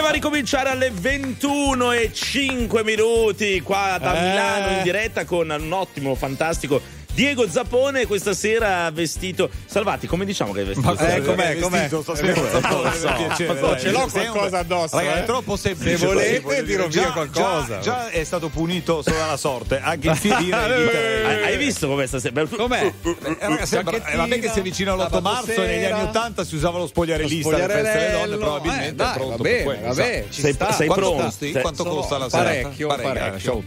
va a ricominciare alle 21:05 qua da Milano in diretta con un ottimo, fantastico Diego Zappone, questa sera vestito Salvati, come diciamo che è vestito? Com'è? Stasera, ce l'ho qualcosa addosso. Ragazzi, è troppo semplice. Se volete tiro via qualcosa. Già è stato punito solo alla sorte, anche il tirino. Hai visto com'è stasera? Com'è? Vabbè che si avvicina all'8 marzo, negli anni 80 si usava lo spogliarellista per le donne, probabilmente è pronto per quello. Sei pronto? Quanto costa la sera? Parecchio.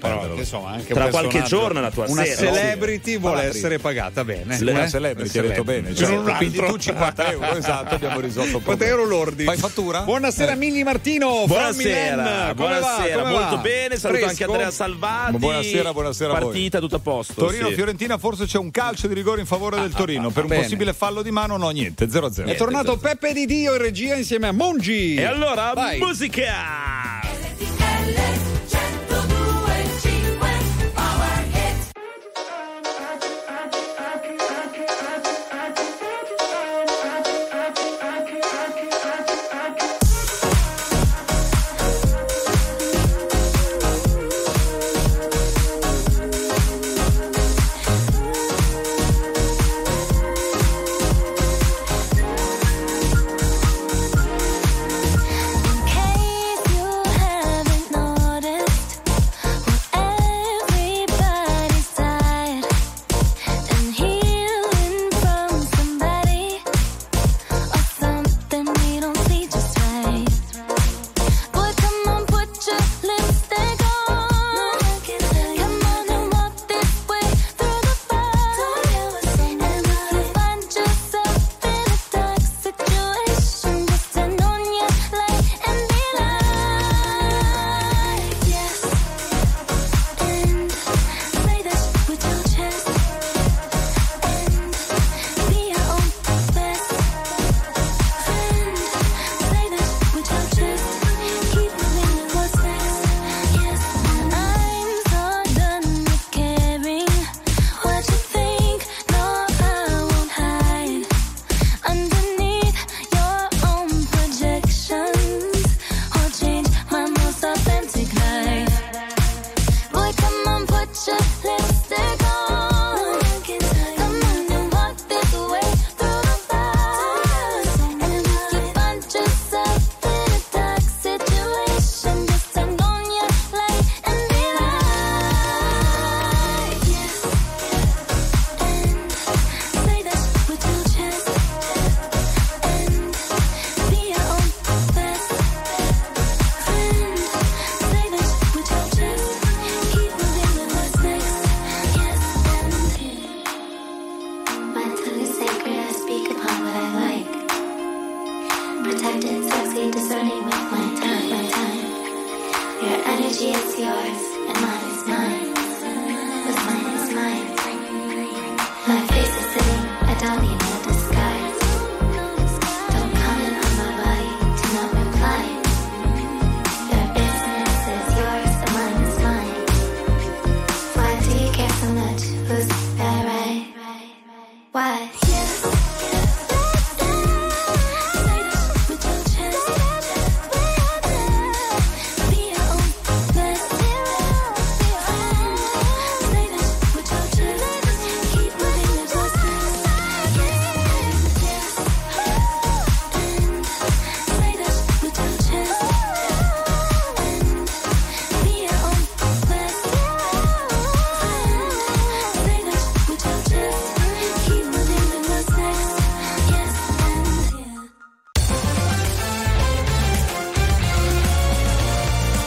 Tra qualche giorno la tua sera. Una celebrity vuole essere pagata bene, una celebrity, ha detto bene, certo. Quindi tu 50 euro esatto, abbiamo risolto il problema. €4 lordi. Fai fattura? Buonasera Mili Martino. Buonasera, buonasera, molto bene, saluto fresco. Anche Andrea Salvati. Buonasera partita voi. Tutto a posto. Torino sì. Fiorentina, forse c'è un calcio di rigore in favore del Torino per un bene. Possibile fallo di mano, no, niente, 0-0. È tornato Peppe Di Dio in regia insieme a Mungi. E allora vai. Musica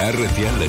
RTL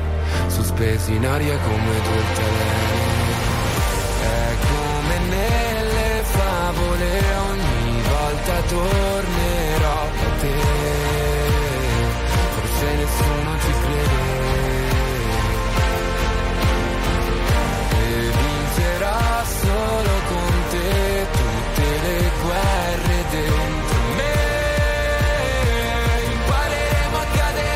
sospesi in aria come due altalene. È come nelle favole, ogni volta tornerò a te. Forse nessuno ci crede, e vincerà solo con te tutte le guerre dentro me. Impareremo a cadere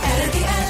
RTL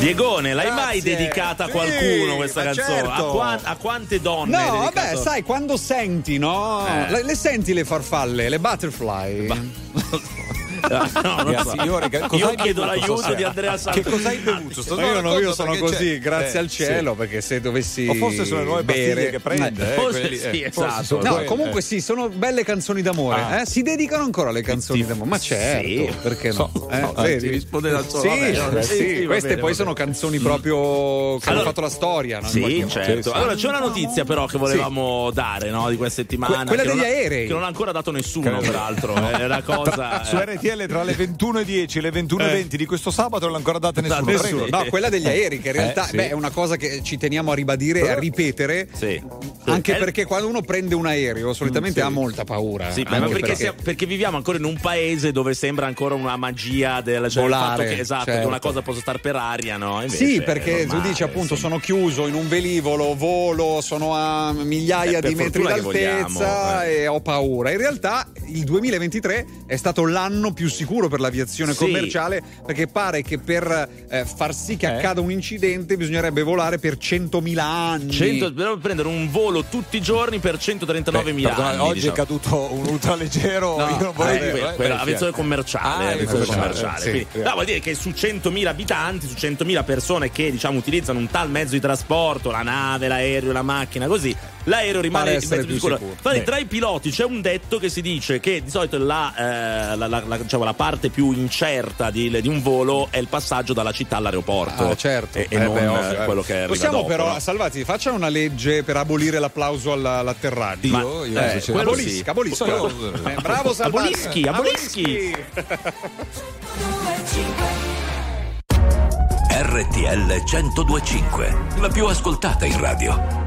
Diegone, l'hai mai dedicata a qualcuno questa canzone? Certo. A quante donne? No, vabbè, sai, quando senti, no? Le senti le farfalle, le butterfly? Signore, io chiedo l'aiuto di Andrea Sacco. Che cosa hai bevuto? Io sono così, grazie al cielo, perché se dovessi o forse sono le nuove bere che prende, esatto. No, comunque sì, sono belle canzoni d'amore. Si dedicano ancora alle canzoni d'amore, ma certo, perché no? Ti risponde da solo. Sì, queste poi sono canzoni proprio che hanno fatto la storia. Sì, certo. Allora c'è una notizia però che volevamo dare, no, di questa settimana, quella degli aerei, che non ha ancora dato nessuno peraltro, è una cosa su RTL tra le 21:10 e le 21:20 di questo sabato non l'ha ancora data nessuno. No, quella degli aerei, che in realtà è una cosa che ci teniamo a ribadire e a ripetere, anche perché quando uno prende un aereo solitamente ha molta paura, ma perché viviamo ancora in un paese dove sembra ancora una magia del volare, fatto che, esatto, certo, che una cosa possa star per aria, no? Invece sì, perché normale, tu dici appunto sono chiuso in un velivolo, volo, sono a migliaia di metri d'altezza e ho paura. In realtà il 2023 è stato l'anno più sicuro per l'aviazione commerciale, perché pare che per far sì che accada un incidente bisognerebbe volare per 100.000 anni. Prendere un volo tutti i giorni per 139.000 anni. Oggi diciamo è caduto un ultraleggero, no, io non vorrei aviazione commerciale, quindi, no, vuol dire che su 100.000 abitanti, su 100.000 persone che diciamo utilizzano un tal mezzo di trasporto, la nave, l'aereo, la macchina, così l'aereo rimane il mezzo più sicuro. Tra i piloti c'è un detto che si dice che di solito la parte più incerta di un volo è il passaggio dalla città all'aeroporto. Certo. E non quello che arriva. Possiamo dopo, però, no? Salvati, faccia una legge per abolire l'applauso all'atterraggio. Abolisca. Bravo Salvati. Abolischi. RTL 102.5, la più ascoltata in radio.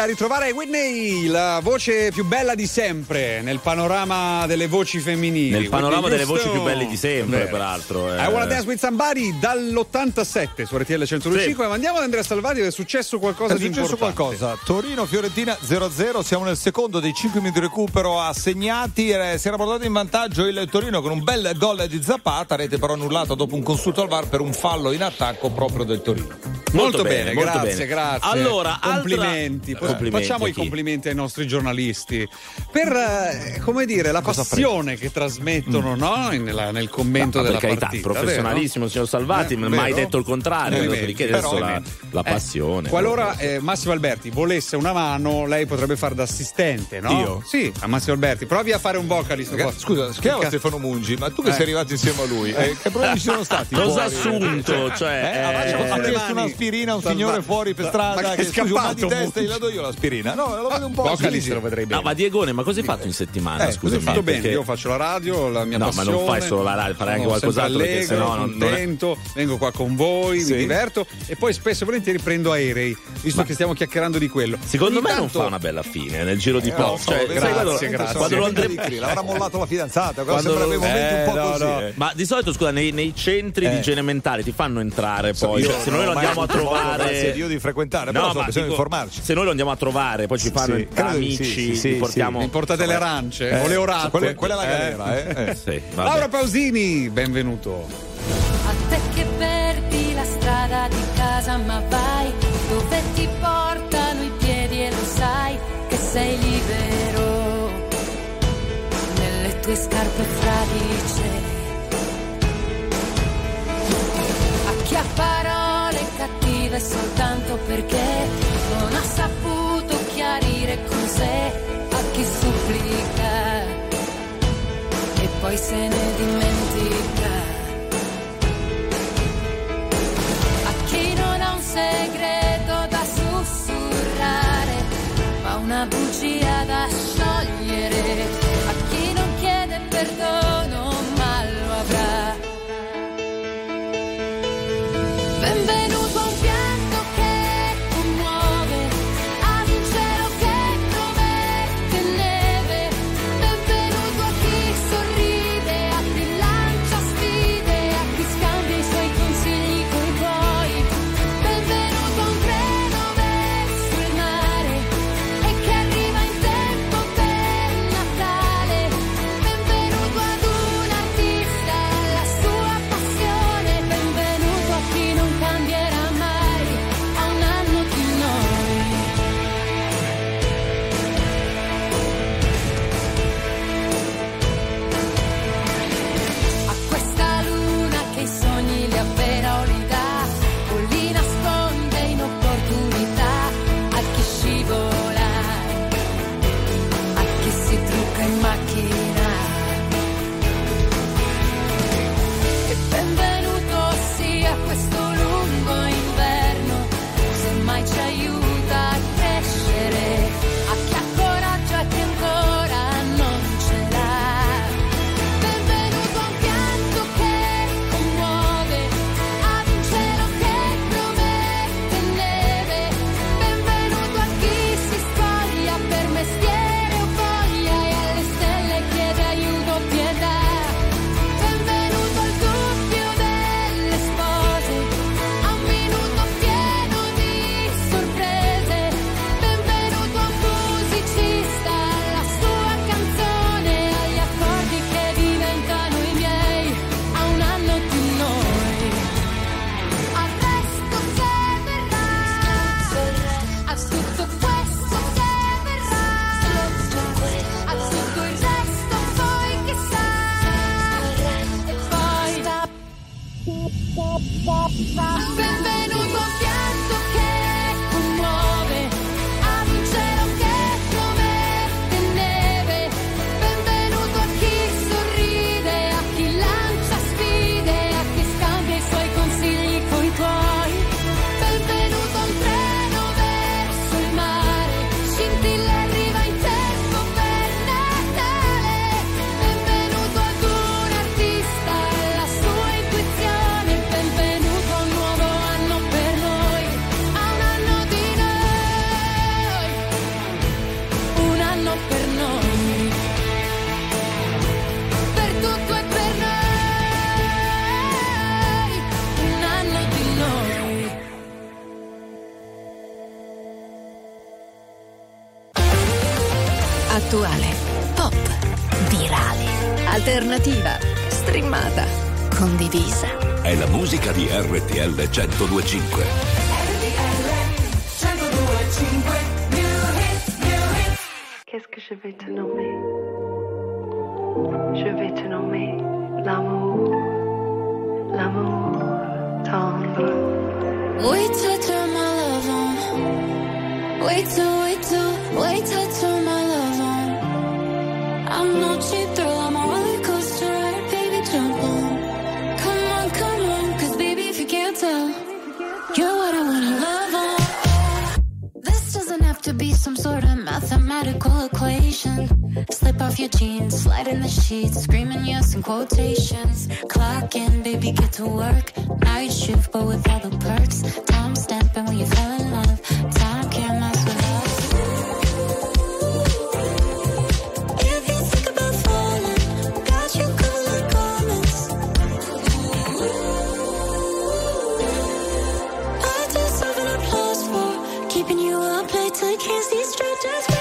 A ritrovare Whitney, la voce più bella di sempre nel panorama delle voci femminili, nel panorama Whitney, delle voci più belle di sempre. Beh, peraltro I Wanna Dance With Somebody dall'87 su RTL 105. Sì. Ma andiamo ad Andrea Salvati, è successo qualcosa di importante. È successo qualcosa. Torino Fiorentina 0-0, siamo nel secondo dei 5 minuti di recupero assegnati. Si era portato in vantaggio il Torino con un bel gol di Zapata, rete però annullata dopo un consulto al VAR per un fallo in attacco proprio del Torino. Molto bene, molto grazie, bene. Grazie. Allora, complimenti. Facciamo i complimenti ai nostri giornalisti per come dire la passione che trasmettono, no? Nel commento della carità, partita. Professionalissimo, vero? Signor Salvati, mai detto il contrario. Dopodiché adesso la passione. Qualora Massimo Alberti volesse una mano, lei potrebbe fare da assistente, no? Io? Sì, a Massimo Alberti. Provi a fare un vocalist. Scusa, chiama Stefano Mungi, ma tu che sei arrivato insieme a lui, che problemi ci sono stati? Cosa ha assunto? Cioè, una aspirina un signore fuori per strada che scappato, un mal di testa, gli la do io l'aspirina. No, la vedo un po' vocalista, lo vedrei bene. No, ma Diegone, ma cosa hai fatto in settimana? Scusa, ho fatto bene, io faccio la radio, la mia passione. No, ma non fai solo la radio, farai anche qualcos'altro, perché sennò contento, vengo qua con voi, mi diverto e poi spesso e volentieri prendo aerei, visto che stiamo chiacchierando di quello. Secondo me non fa una bella fine nel giro di poco. Grazie. L'avrà mollato la fidanzata, sembra dei momenti un po' così. Ma di solito, scusa, nei centri di igiene mentale ti fanno entrare poi, se noi lo andiamo a trovare, grazie a Dio di frequentare, no, però bisogna informarci. Se noi lo andiamo a trovare, poi ci fanno amici, sì, portiamo. Mi portate le arance o le orate. Quella è la galera. Sì, Laura Pausini, benvenuto. A te che perdi la strada di casa, ma vai dove ti portano i piedi e lo sai che sei libero. Nelle tue scarpe fragili c'è a chi ha parole cattive soltanto perché non ha saputo chiarire con sé a chi supplica e poi se ne dimentica, a chi non ha un segreto da sussurrare ma una bugia da sciogliere, a chi non chiede perdono ma lo avrà. Benvenuto. Condivisa. È la musica di RTL 102.5. vais te nommer, je vais te nommer l'amour, l'amour tendre. Wait till my love on, wait till my love on. I'm no cheap thrill, I'm a roller coaster ride, baby jump on. Come on, come on, 'cause baby if you can't tell, you're what I wanna love on. This doesn't have to be some sort of mathematical equation. Slip off your jeans, slide in the sheets, screaming yes in quotations. Clock in, baby, get to work. Night shift, but with all the perks. Time stamping when you fell in love. Time can't mess with us. If you think about falling, got you covered like comments. I deserve an applause for keeping you up late till you can't see straight. Just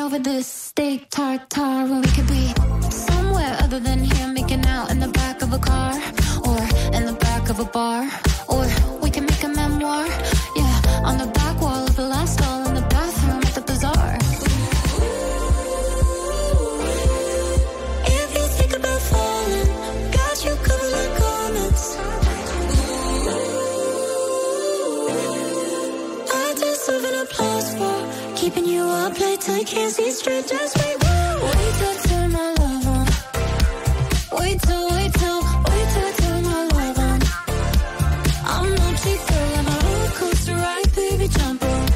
over this steak tartare when we could be somewhere other than here, making out in the back of a car or in the back of a bar, or we can make a memoir, yeah, on the back wall of the last stall in the bathroom at the bazaar. If you think about falling, got you covered like comments. I deserve an applause for keeping you up late till you can't see straight. Just wait, wait till I turn my love on. Wait till I turn my love on. I'm no cheap thrill, I'm a roller coaster ride, baby, jump on.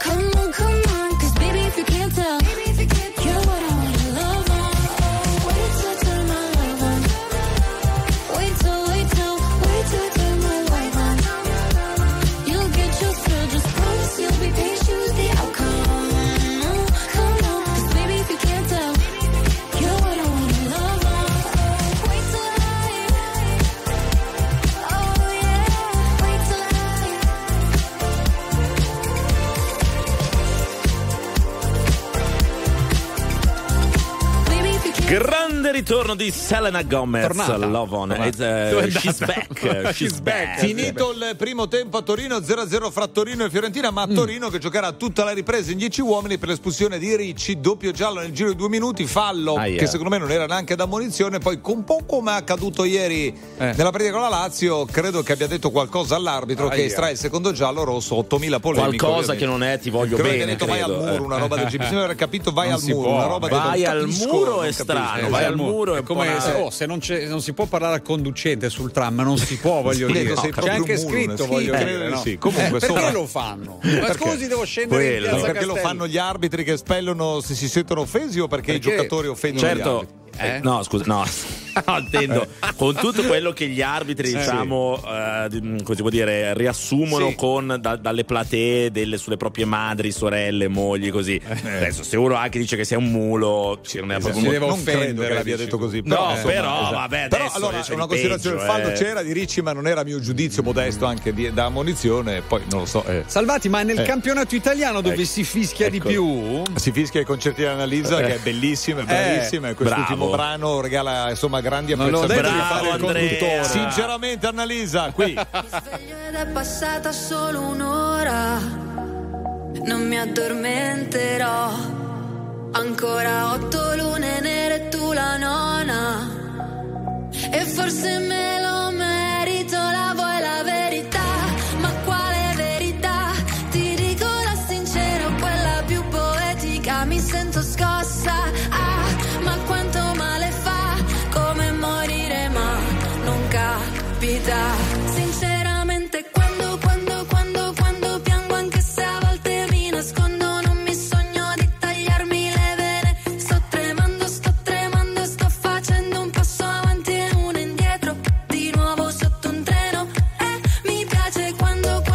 Come on, 'cause baby, if you can't tell, you're what I wanna love on. Wait till I turn my love on. Wait till I turn my love on. You'll get your thrill, just promise you'll be patient with the outcome. Grande ritorno di Selena Gomez. Love on. She's back. She's back. Finito il primo tempo a Torino, 0-0 fra Torino e Fiorentina, ma Torino che giocherà tutta la ripresa in 10 uomini per l'espulsione di Ricci, doppio giallo nel giro di 2 minuti, fallo che secondo me non era neanche da ammonizione. Poi un po' come è accaduto ieri nella partita con la Lazio, credo che abbia detto qualcosa all'arbitro che estrae il secondo giallo rosso, 8000 polemiche. Qualcosa ovviamente. Che non è ti voglio credo bene. Che detto, credo. Vai al muro, una roba del genere. Bisogna aver capito vai non al muro, può. Una roba vai detto, al muro e strano, vai al muro, è come una... se non si può parlare al conducente sul tram, non si può, voglio dire. No, c'è anche scritto, sì, voglio dire, no? Sì, comunque perché lo fanno? Ma scusi, devo scendere in piazza perché Castello. Lo fanno gli arbitri che espellono se si sentono offesi o perché i giocatori offendono gli arbitri? No, scusa, no, intendo con tutto quello che gli arbitri diciamo così può dire riassumono con dalle platee sulle proprie madri, sorelle, mogli, così adesso se uno anche dice che sei un mulo non è proprio un mulo. Non credo che l'abbia detto così, però, no, insomma, però esatto. Vabbè adesso, però allora c'è una considerazione, il fallo c'era di Ricci ma non era, a mio giudizio modesto, anche da ammonizione, poi non lo so Salvati, ma nel campionato italiano dove si fischia di più, si fischia i concerti di Annalisa che è bellissima, è bellissima, e quest'ultimo brano regala insomma grandi apprezzamenti. Bravo Andrea, sinceramente Annalisa qui. Mi sveglio ed è passata solo un'ora, non mi addormenterò, ancora 8 lune nere, tu la nona, e forse me lo merito, la vuoi la verità? Ma quale verità? Ti dico la sincera, quella più poetica, mi sento scossa, ma quanto male fa, come morire ma non capita. Sinceramente quando piango, anche se a volte mi nascondo, non mi sogno di tagliarmi le vene. Sto tremando, sto facendo un passo avanti e uno indietro, di nuovo sotto un treno. Mi piace quando piango.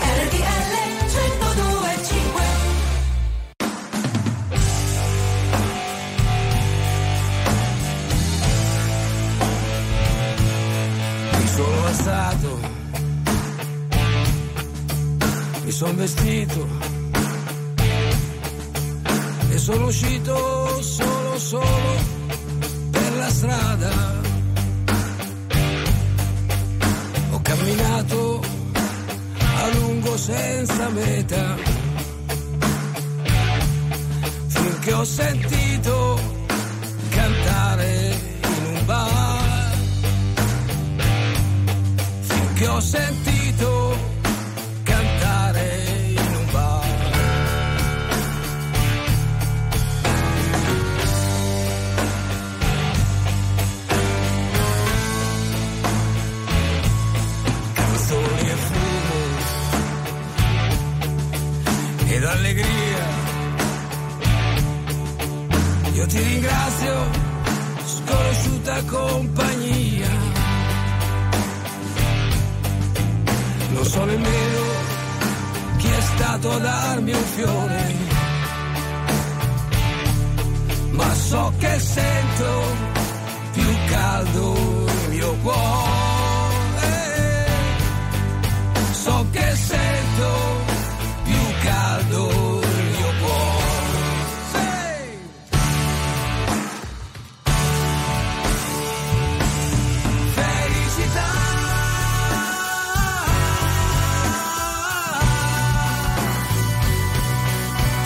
RTL 102.5. Mi sono alzato, mi sono vestito, sono uscito solo per la strada, ho camminato a lungo senza meta, finché ho sentito cantare in un bar, finché ho sentito cantare in un bar. Ed allegria, io ti ringrazio, sconosciuta compagnia, non so nemmeno chi è stato a darmi un fiore, ma so che sento più caldo il mio cuore, so che sento caldo il mio cuore. Hey! Felicità,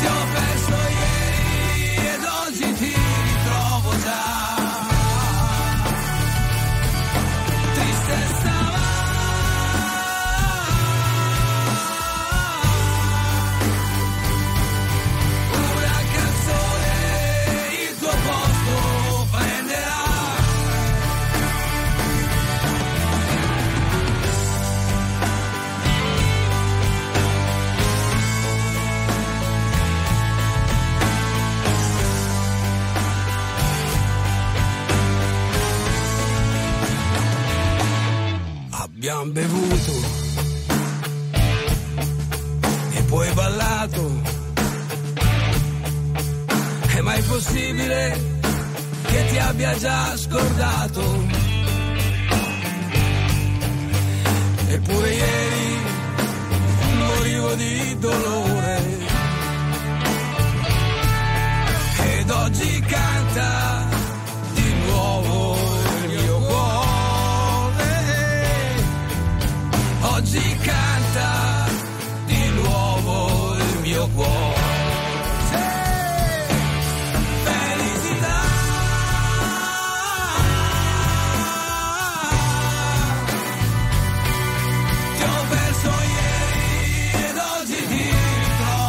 ti ho perso ieri ed oggi ti ritrovo già. Tristezza, abbiamo bevuto e poi ballato, è mai possibile che ti abbia già scordato? Eppure ieri morivo di dolore ed oggi canta di nuovo il mio cuore. Oggi canta di nuovo il mio cuore. Felicità, ti ho perso ieri ed oggi ti ritrovo.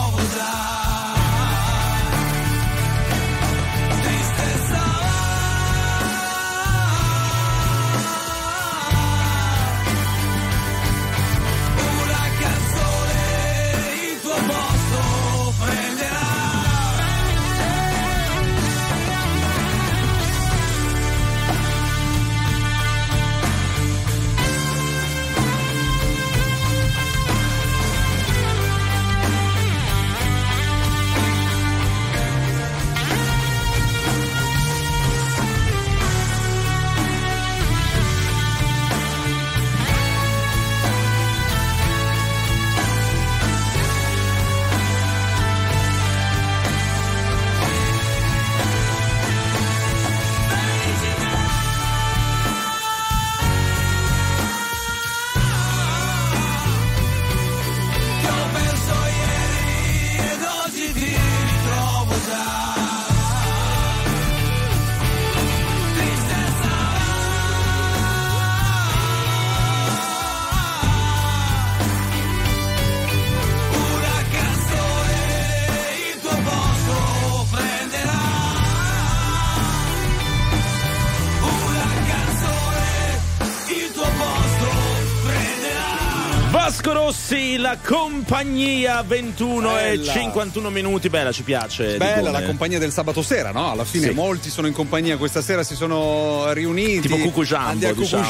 Vasco Rossi, la compagnia, 21 e 51 minuti. Bella, ci piace. Bella la compagnia del sabato sera, no? Alla fine sì, molti sono in compagnia questa sera, si sono riuniti. Tipo Cucujambo. Andiamo, diciamo.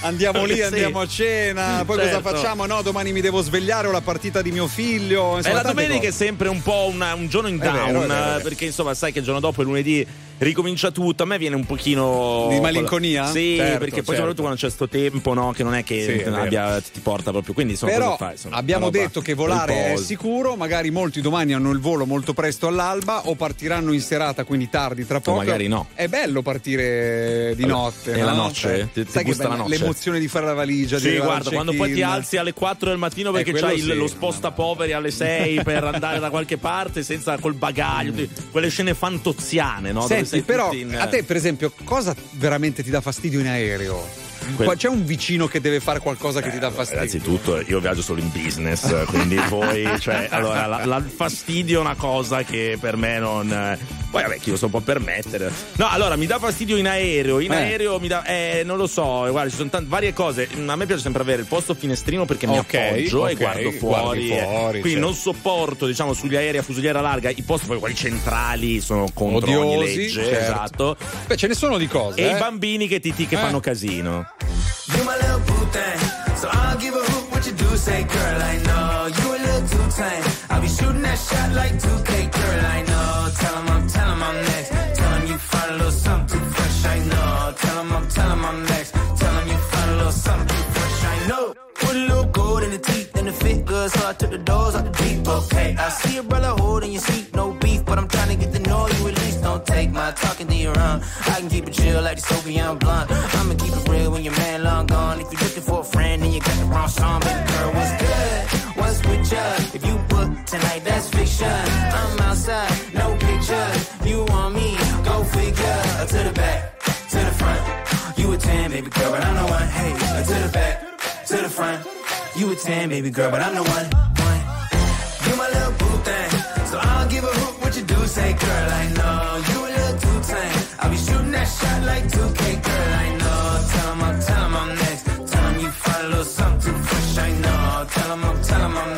Andiamo lì, sì, andiamo a cena. Poi certo, cosa facciamo? No, domani mi devo svegliare, ho la partita di mio figlio. Insomma, la domenica è sempre un po' un giorno in down, è vero. Perché insomma sai che il giorno dopo, il lunedì, ricomincia tutto. A me viene un pochino di malinconia? Sì, certo, perché poi soprattutto quando c'è sto tempo, no? Che non è che ti porta proprio, quindi insomma, però cosa fai? Insomma, abbiamo detto che volare è sicuro, magari molti domani hanno il volo molto presto all'alba o partiranno in serata, quindi tardi, tra poco. O magari no. È bello partire di notte. È la noce? Sai che bella, la noce, l'emozione di fare la valigia. Sì, guarda, quando poi ti alzi alle 4 del mattino perché c'hai lo sposta poveri alle 6 per andare da qualche parte senza col bagaglio, quelle scene fantoziane, no? Però a te per esempio cosa veramente ti dà fastidio in aereo? C'è un vicino che deve fare qualcosa che ti dà fastidio? Innanzitutto io viaggio solo in business, quindi voi, cioè, allora il fastidio è una cosa che per me non... Poi vabbè, chi lo so può permettere. No, allora mi dà fastidio in aereo. Aereo mi dà... non lo so, guarda, ci sono varie cose. A me piace sempre avere il posto finestrino perché mi appoggio e guardo fuori. Quindi non sopporto, diciamo, sugli aerei a fusoliera larga i posti, poi quelli centrali sono contro ogni legge. Certo. Esatto. Beh, ce ne sono di cose. E i bambini che fanno casino. You my little boo thing, so I'll give a hoot what you do say, girl. I know you a little too tame. I'll be shooting that shot like 2K, girl. I know. Tell 'em I'm next. Tell 'em you find a little something too fresh. I know. Tell 'em I'm next. Tell 'em you find a little something too fresh. I know. Put a little gold in the teeth and the fit good, so I took the doors out the deep. Okay, I see a brother holding your seat, no beef, but I'm trying to get to know you at least. Don't take my talking to your own. I can keep it chill like the Soviet blunt. I'ma keep it real when your man long gone. If you're looking for a friend and you got the wrong song, baby girl, what's good? What's with ya? If you book tonight, that's fiction. I'm outside, no pictures. You want me? Go figure. To the back, to the front. You a 10, baby girl, but I'm the one. Hey, to the back, to the front. You a 10, baby girl, but I'm the one. You my little boo thing, so I'll give a hoot what you do say, girl. I know you a little too tame. I'll be shooting that shot like 2K, girl. I know. Tell 'em I'm next. Tell 'em you find a little something too fresh. I know. Tell 'em I'm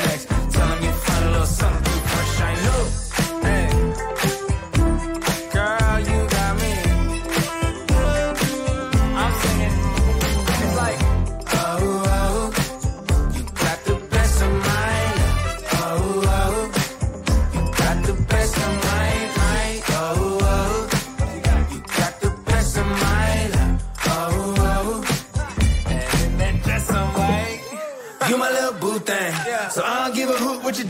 next. Tell 'em you find a little something too fresh. I know. Hey, girl, you got me. I'm singing. It's like, oh, oh, you got the best of mine. Oh, oh, you got the best of mine. Oh, oh, you got the best of mine. Oh, oh, and that dress I'm like, you my little boo thing, so I don't give a hoot what you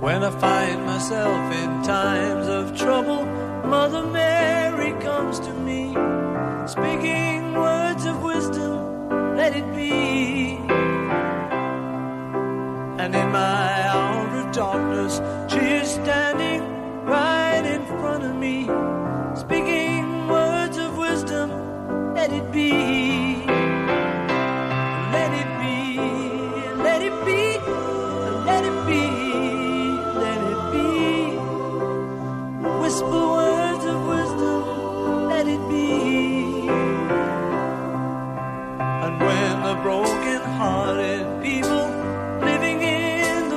When I find myself in times of trouble, Mother Mary comes to me, speaking words of wisdom. Let it be. And in my hour of darkness, she is standing right in front of me, speaking words of wisdom. Let it be. Let it be. Let it be. Let it be. Let it be. Whisper words of wisdom. Let it be. When the broken-hearted people living in the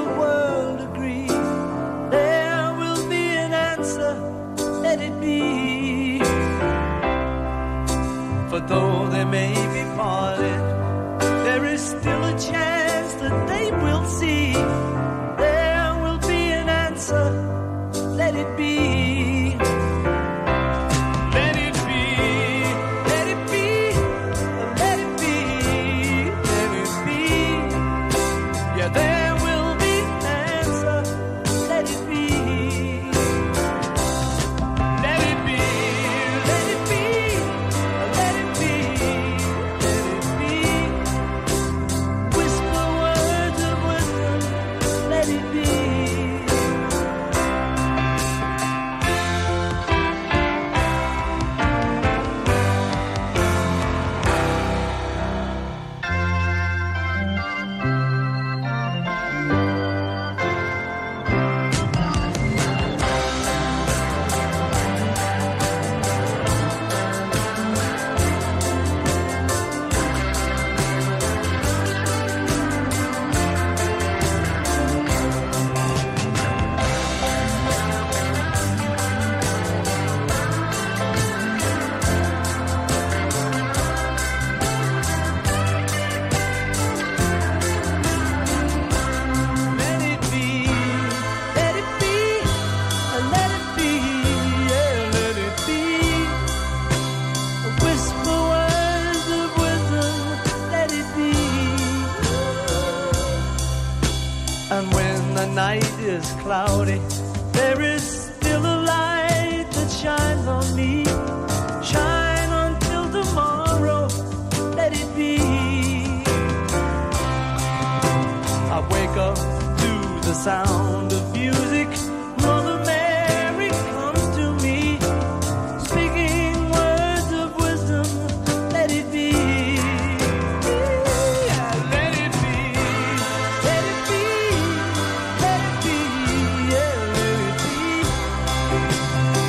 And when the night is cloudy, there is still a light that shines on me. Shine until tomorrow, let it be. I wake up to the sound of music. Mother Mary comes to me, speaking words of wisdom, let it be. Let it be, let it be, let it be, yeah, let it be.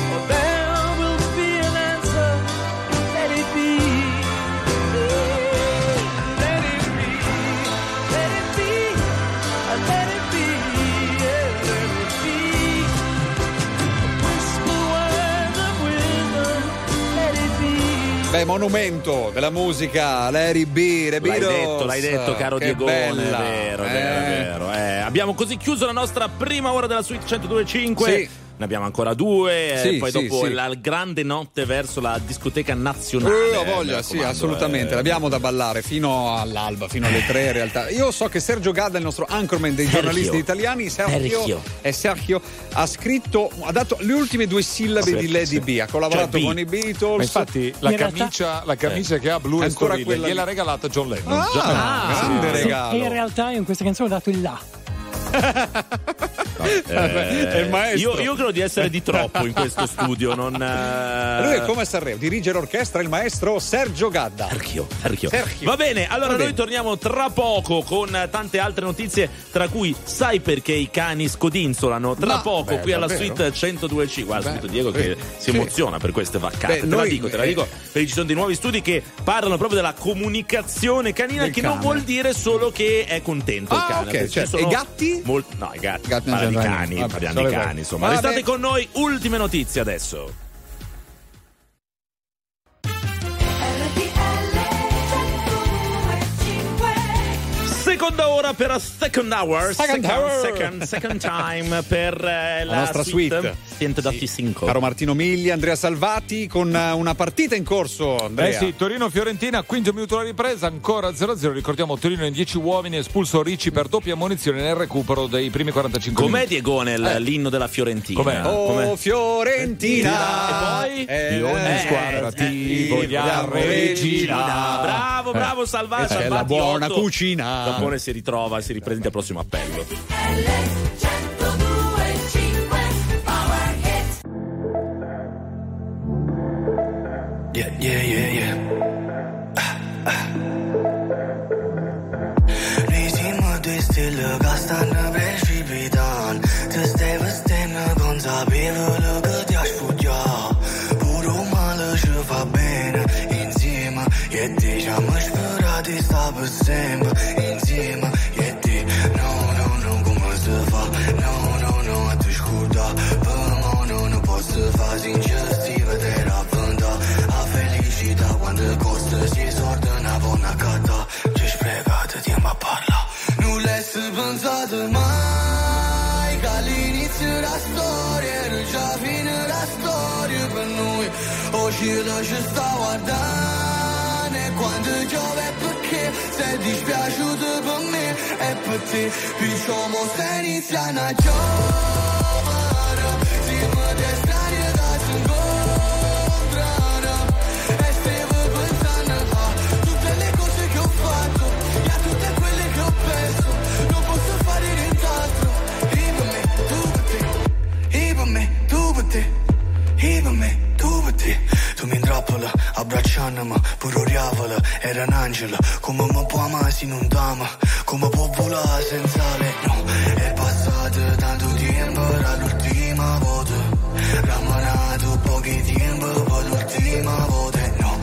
For there will be an answer, let it be. Let it be, let it be, let it be, yeah, let it be. Whisper words of wisdom, let it be. Beh, monumento della musica, Larry B, The Beatles. L'hai detto, caro che Diego, bella. È vero. Abbiamo così chiuso la nostra prima ora della suite 102.5. Sì. Ne abbiamo ancora due, poi dopo la grande notte verso la discoteca nazionale. Io voglia, sì, assolutamente. L'abbiamo da ballare fino all'alba, fino alle 3 in realtà. Io so che Sergio Gadda, il nostro anchorman dei giornalisti italiani, Sergio, ha scritto, ha dato le ultime due sillabe di Lady B, ha collaborato con i Beatles. Ma infatti la camicia che ha blu e scorribile gliel'ha regalata John Lennon. Grande regalo. E in realtà in questa canzone ho dato il la. Io credo di essere di troppo in questo studio. Lui è come Sanremo, dirige l'orchestra il maestro Sergio Gadda. Sergio. Va bene, allora noi torniamo tra poco con tante altre notizie, tra cui sai perché i cani scodinzolano? Tra poco qui alla suite 102C. Guarda, subito Diego che si emoziona per queste vacanze. Te la dico, perché ci sono dei nuovi studi che parlano proprio della comunicazione canina, che non vuol dire solo che è contento il cane. E gatti? No, i gatti. Parliamo di cani, insomma. Vabbè. Restate con noi, ultime notizie adesso. Seconda ora per la second time per la nostra suite. Caro Martino Migli, Andrea Salvati con una partita in corso, Andrea. Torino-Fiorentina, 15 minuti alla ripresa, ancora 0-0. Ricordiamo Torino in 10 uomini, espulso Ricci per doppia ammonizione nel recupero dei primi 45 minuti. Com'è Diego l'inno della Fiorentina? Com'è? Fiorentina! E poi? Di ogni squadra ti vogliamo regina. Bravo, Salvati. C'è la buona cucina. Zappone si ripresenta al prossimo appello. Reaching to still look at and pressure be done. Just never stand on the bill look at your foot jaw. Puro male je va bene insieme e déjà ma spura di stavo sempre. Ingestiva della banda a felicità quando costa si esordinava una carta ci spiegate di ma parla nulla è pensato mai che all'inizio la storia era già fine la storia per noi oggi la ci sta guardando e quando piove perché sei dispiaciuto per me e per te diciamo se inizia una giovane siamo destani. E per me, tu per te, tu mi intrappola, abbracciandomi, puro riavola, era un angelo, come mi può amare se non t'ama, come può volare senza lei, no, è passato tanto tempo, era l'ultima volta, rammanato pochi tempo, poi l'ultima volta, no,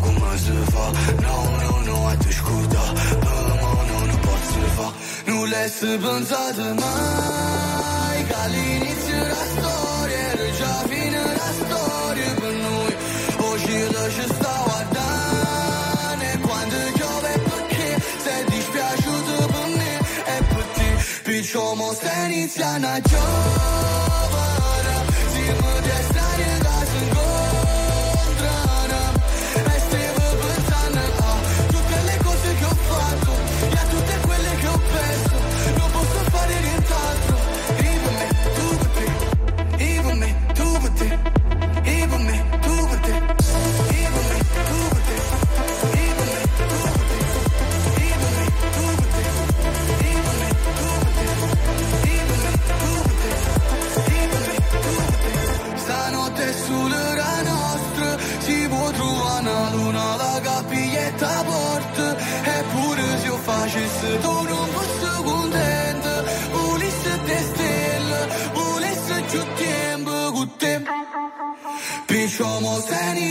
come si fa, no, a te scuda, per me non posso fare, nulla è pensato mai, che all'inizio la storia, già fine la storia per noi, oggi la ci sta guardando e quando piove perché sei dispiaciuto per me e per te, picciamo se inizia una giovane, siamo destani da si incontrano e stiamo pensando a tutte le cose che ho fatto e a tutte quelle che ho perso.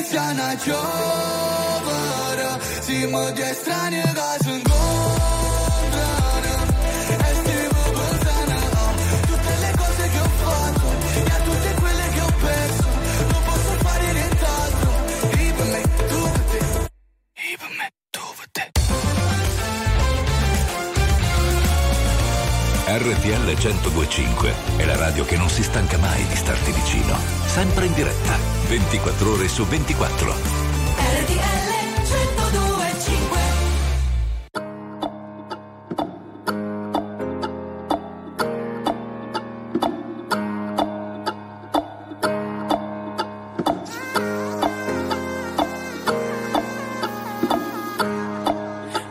anziana giovane, siamo di estranei che si incontrano e stiamo pensando a tutte le cose che ho fatto e a tutte quelle che ho perso. Non posso fare nient'altro. Viva me, tu per te. RTL 102.5 è la radio che non si stanca mai di starti vicino, sempre in diretta, 24 ore su 24. RTL 102.5.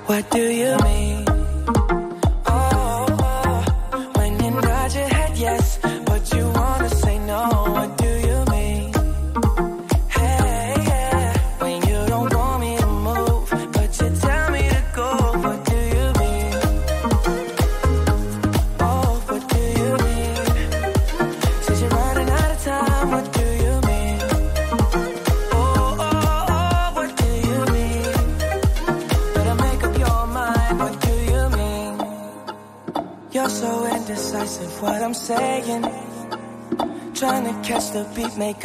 What do you mean? What I'm saying, trying to catch the beat, make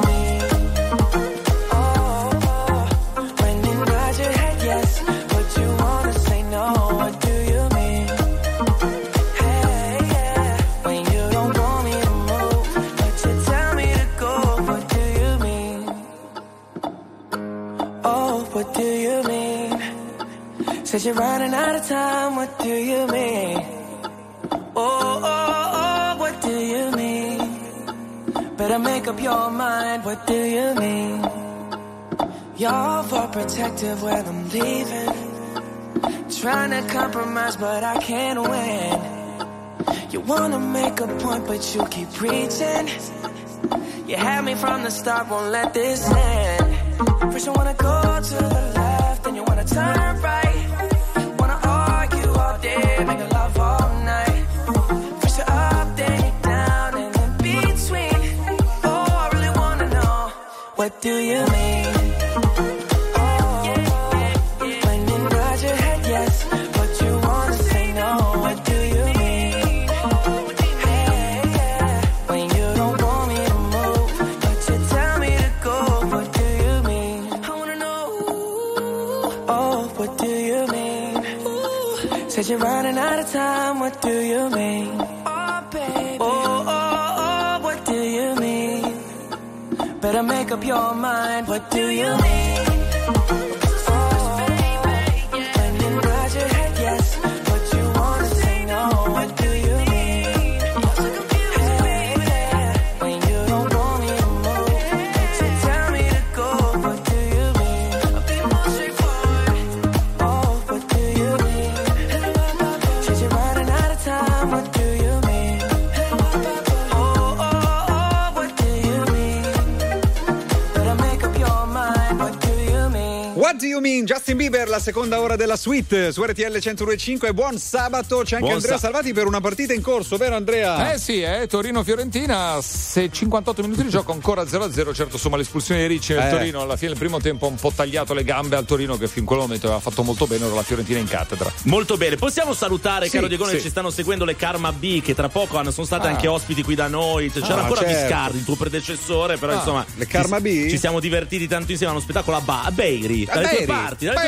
mean? Said you're running out of time, what do you mean? Oh, oh, oh, what do you mean? Better make up your mind, what do you mean? Y'all for protective when I'm leaving. Trying to compromise, but I can't win. You wanna make a point, but you keep preaching. You had me from the start, won't let this end. First you wanna go to the left, then you wanna turn right. What do you mean? Oh, when you nod your head yes, but you wanna say no. What do you mean? Hey, yeah. When you don't want me to move, but you tell me to go. What do you mean? I wanna know. Oh, what do you mean? Ooh. Said you're running out of time. What do you mean? Oh, baby. Oh, oh, oh, what do you mean? Better make up your mind, what do you mean? Justin Bieber, la seconda ora della suite su RTL 102.5. Buon sabato, c'è anche Andrea Salvati per una partita in corso, vero Andrea? Eh sì, Torino-Fiorentina, se 58 minuti di gioco ancora 0-0. Certo, insomma, l'espulsione di Ricci nel Torino alla fine del primo tempo ha un po' tagliato le gambe al Torino, che fin quel momento aveva fatto molto bene, ora la Fiorentina in cattedra. Molto bene, possiamo salutare, caro Diego, che ci stanno seguendo le Karma B, che tra poco sono state anche ospiti qui da noi. C'era ancora Viscardi, il tuo predecessore, però insomma le Karma B? Ci siamo divertiti tanto insieme a uno spettacolo a Beiri. Dalle due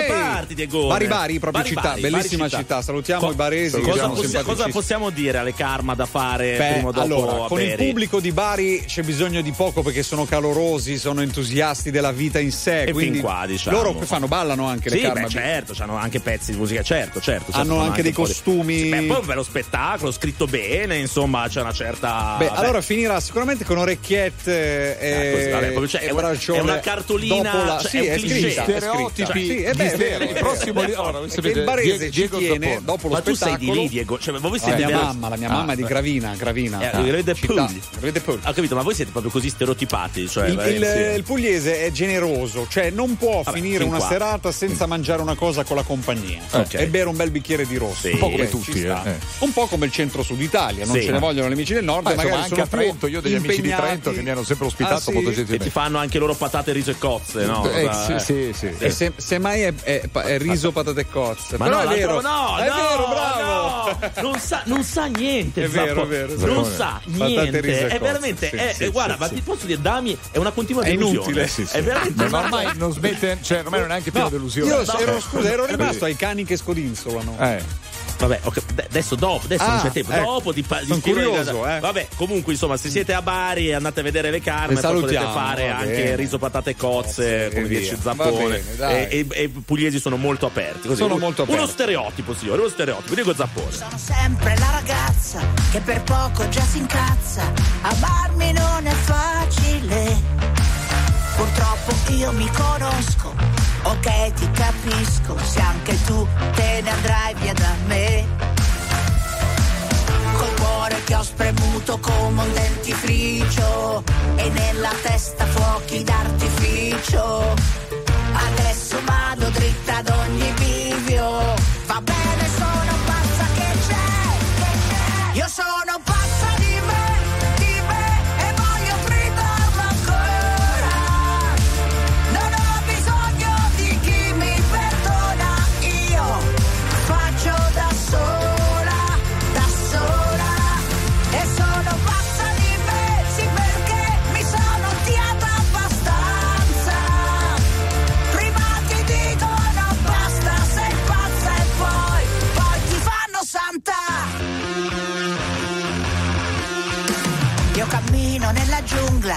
parti, Diego. Bari, proprio Bari, città, Bari, bellissima Bari città. Salutiamo i baresi. Cosa possiamo dire alle Karma da fare? Allora, con il pubblico di Bari c'è bisogno di poco, perché sono calorosi, sono entusiasti della vita in sé. E quindi fin qua, diciamo, loro ballano anche le Karma. Certo, hanno anche pezzi di musica, certo. Hanno anche dei costumi. Poi un bello spettacolo, scritto bene, insomma, c'è una certa. Allora finirà sicuramente con orecchiette e bracciole. È una cartolina, è un cliché. scritta. Sì, è vero. Il prossimo il barese ci tiene dopo lo spettacolo. Ma tu sei di lì, Diego? Cioè, voi siete la mia mamma è di Gravina. Ho capito, ma voi siete proprio così stereotipati, cioè il pugliese è generoso, cioè non può finire una serata senza mangiare una cosa con la compagnia e bere un bel bicchiere di rosso. Un po' come tutti, un po' come il centro-sud Italia, non ce ne vogliono gli amici del nord, magari anche a Trento. Io ho degli amici di Trento che mi hanno sempre ospitato molto gentilmente. E ti fanno anche loro patate, riso e cozze, no? Sì. E se mai è riso, patate e cozze. Ma però no, è vero. No, è vero, bravo. No. Non sa niente. È vero. Non sa niente. È veramente. Guarda, ma ti posso dire, Dami è una continua delusione. È inutile. Sì. È veramente. Ma ormai non smette, cioè ormai non è neanche più una delusione. Ero rimasto ai cani che scodinzolano. Vabbè, okay. adesso non c'è tempo. Dopo sono curioso, Vabbè, comunque, insomma, se siete a Bari andate a vedere le Carme, poi potete fare anche riso, patate e cozze, come dice Zappone. Bene, e pugliesi sono molto aperti. Così. Sono molto aperti. Uno stereotipo, signore, uno stereotipo. Diego Zappone. Sono sempre la ragazza che per poco già si incazza. Amarmi non è facile. Purtroppo io mi conosco. Ok, ti capisco, se anche tu te ne andrai via da me. Col cuore che ho spremuto come un dentifricio e nella testa fuochi d'artificio. Adesso vado dritta ad ogni bivio. Va bene, sono pazza che c'è. Io sono pazza di me e voglio gridarlo ancora. Io cammino nella giungla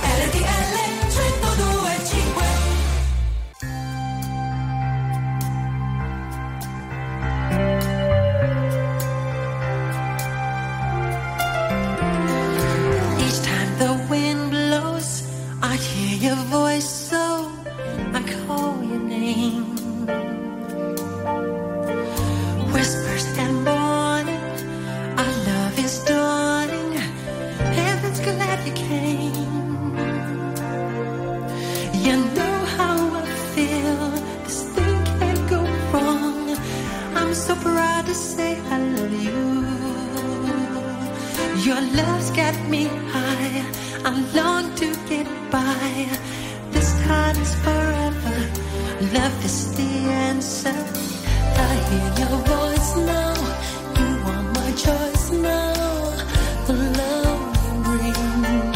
RTL 102.5. Each time the wind blows, I hear your voice, so I call your name. Whispers and morning, our love is dawning. Heaven's glad you came. You know how I feel. This thing can't go wrong. I'm so proud to say I love you. Your love's got me high. I long to get by. This time is forever. Love is the answer. I hear your voice now. You are my choice now. The love you bring.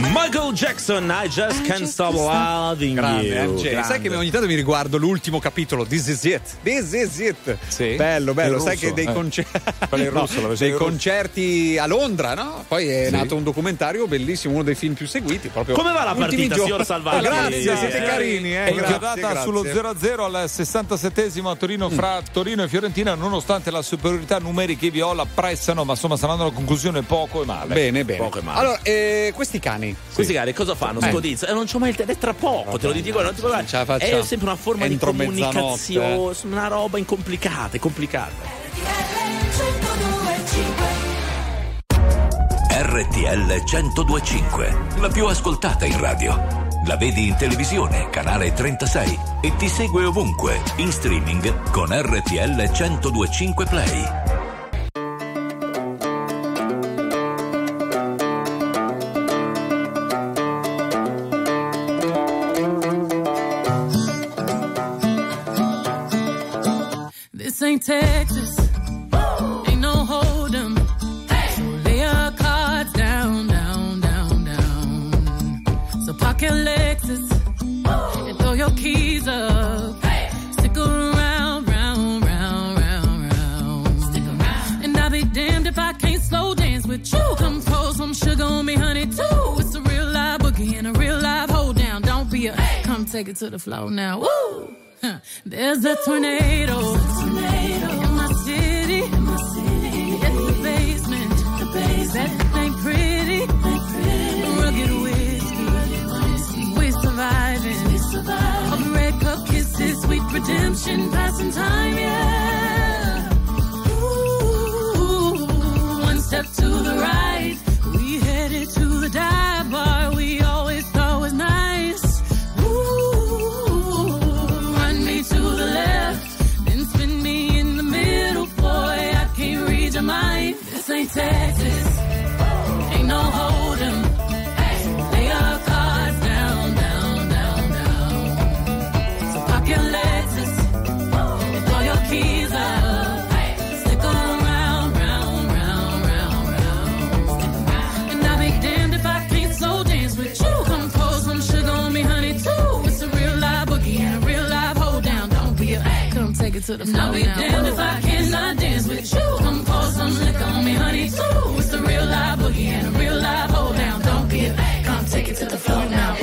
Michael Jackson, I Just Can't Stop Loving You. Sai che ogni tanto mi riguardo l'ultimo capitolo, This Is It. Sì. Bello, russo, sai che dei concerti a Londra, no? Poi è nato un documentario bellissimo, uno dei film più seguiti. Proprio come va la partita, signor Salvati? Grazie, siete carini. È inchiodata sullo 0-0 al 67esimo a Torino fra Torino e Fiorentina, nonostante la superiorità numerica i viola pressano, ma insomma saranno alla conclusione poco e male. Bene. Poco e male. Allora, questi cani. Sì. Questi cani cosa fanno? Scodizza. Non c'ho mai il telefono, tra poco, te lo dico. Non ce la facciamo. È sempre una forma entro di comunicazione, una roba incomplicata, è complicata. RTL 102.5, la più ascoltata in radio. La vedi in televisione, canale 36, e ti segue ovunque, in streaming con RTL 102.5 Play. Texas, ooh, ain't no hold 'em. Hey. So lay your cards down, down, down, down. So park your Lexus, ooh, and throw your keys up. Hey. Stick around, round, round, round, round. Stick around, and I'll be damned if I can't slow dance with you. Ooh. Come pour some sugar on me, honey, too. It's a real live boogie and a real live hold down. Don't be a hey. Come take it to the floor now. Woo. Huh. There's a tornado. In my city, it's the basement. Everything pretty, rugged whiskey. We're surviving. Of red cup kisses, sweet redemption, passing time, yeah. Ooh, one step to the right, we headed to the dive bar. We always thought was nice. Ooh, run me to the left. This ain't Texas, ain't no hold'em. Lay our cards down, down, down, down. So pop your Lexus and throw your keys up. Stick around, round, round, round, round. And I'll be damned if I can't slow dance with you. Come pour some sugar on me, honey, too. It's a real live boogie and a real live hold down. Don't be a come take it to the floor. I'll be damned if I cannot dance with you. Come pour some liquor on me, honey, too. It's a real live boogie and a real live hold down. Don't be a bag. Come take it to the floor now.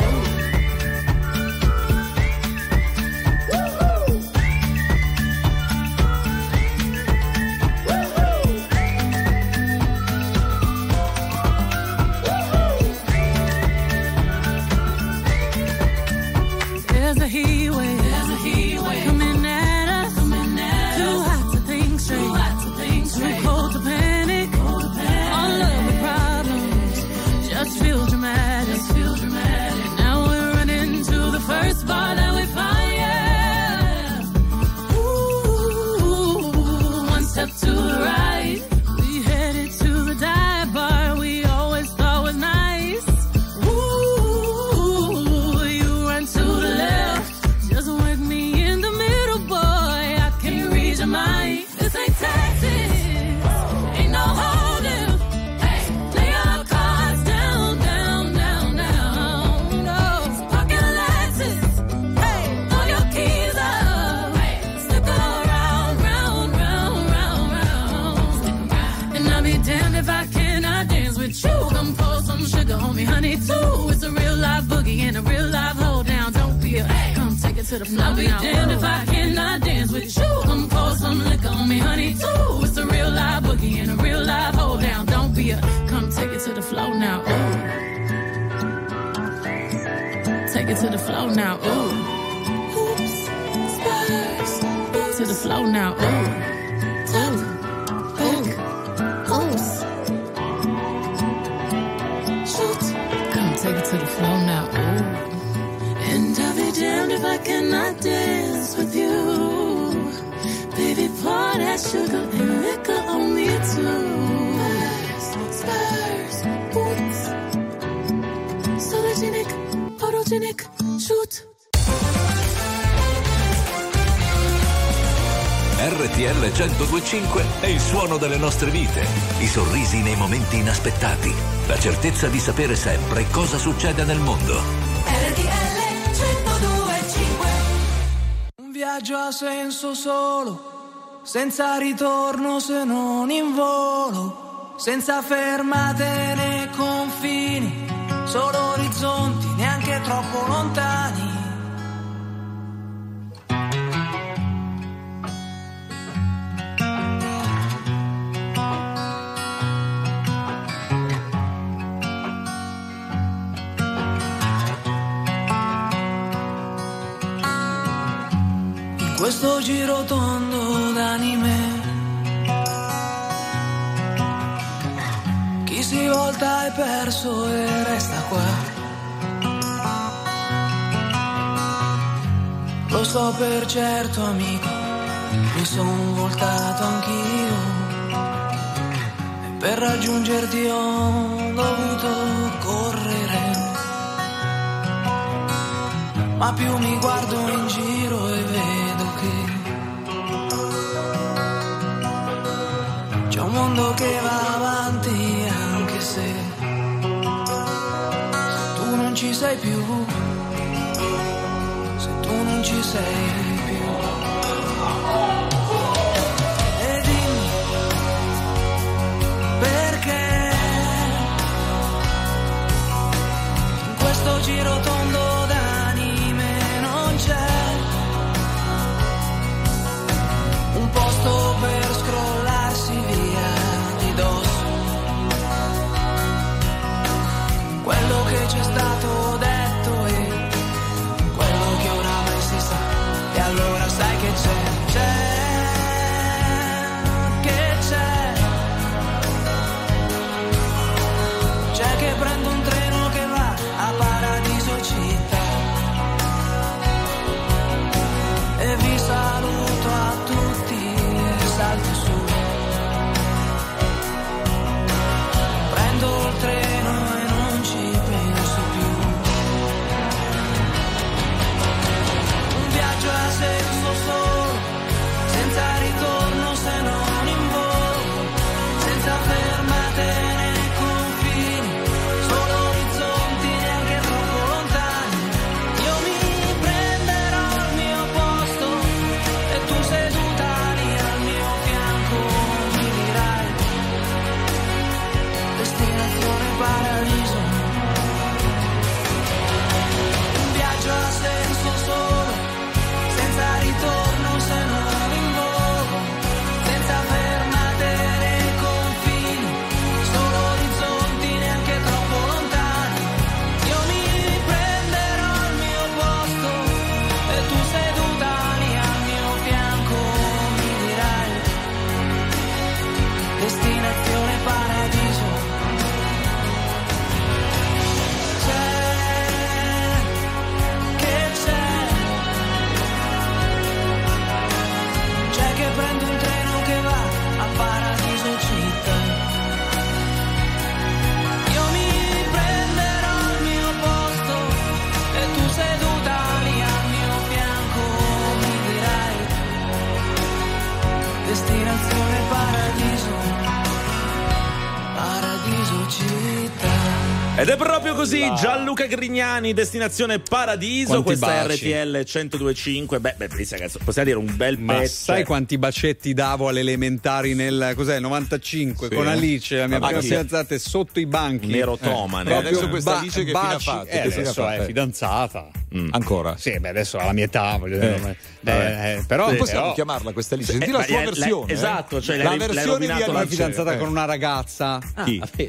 I'll be damned if I cannot dance with you. Come pour some liquor on me, honey, too. It's a real live boogie and a real live hold down. Don't be a come take it to the floor now. Ooh. Take it to the floor now. Ooh. Oops, spurs. To the floor now. Ooh. Tell them. Shoot. Come take it to the floor now. Ooh. Damned if I cannot dance with you. Baby, pour that sugar and liquor on me too. Spurs, boots. Sologenic, photogenic, shoot. RTL 102.5 è il suono delle nostre vite, i sorrisi nei momenti inaspettati, la certezza di sapere sempre cosa succede nel mondo. RTL 102.5. Un viaggio a senso solo, senza ritorno se non in volo, senza fermate né confini, solo orizzonti neanche troppo lontani. Questo giro tondo d'anime, chi si volta è perso e resta qua. Lo so per certo amico, mi son voltato anch'io, e per raggiungerti ho dovuto correre, ma più mi guardo in giro e vedo c'è un mondo che va avanti anche se tu non ci sei più, se tu non ci sei più. E dimmi perché in questo giro tondo d'anime non c'è un posto per scrollarsi via di dosso, quello che c'è stato detto e quello che oramai si sa, e allora sai che c'è che prendo un treno che va a Paradiso città e vi saluto a tutti. Salto su, prendo il treno e non ci penso più. Un viaggio a senso solo, senza ritorno se non in volo, senza fermate né confini, solo orizzonti neanche troppo lontani. Io mi prenderò il mio posto e tu seduta lì al mio Paradiso, un viaggio a senso solo, senza ritorno se non in volo, senza fermate né confini, solo orizzonti neanche troppo lontani. Io mi prenderò il mio posto e tu seduta lì al mio fianco mi dirai destinazione Paradiso. Prendo un treno che va a Paradiso città. Io mi prenderò il mio posto e tu seduta lì al mio fianco mi dirai destinazione Paradiso, Paradiso città. Ed è proprio così, Gianluca Grignani, destinazione Paradiso. Quanti questa baci. RTL 102.5. Beh, possiamo dire un bel pezzo. Sai quanti bacetti davo alle elementari nel cos'è 95 sì. Con Alice, la mia prima fidanzata, sotto i banchi. Nerotomane. Adesso questa Alice che fine ha fatto? Adesso è fidanzata. Ancora? Sì, beh, adesso alla mia età, voglio dire. Però non possiamo chiamarla questa Alice. Senti la sua versione. Esatto, cioè la versione di Alice fidanzata con una ragazza.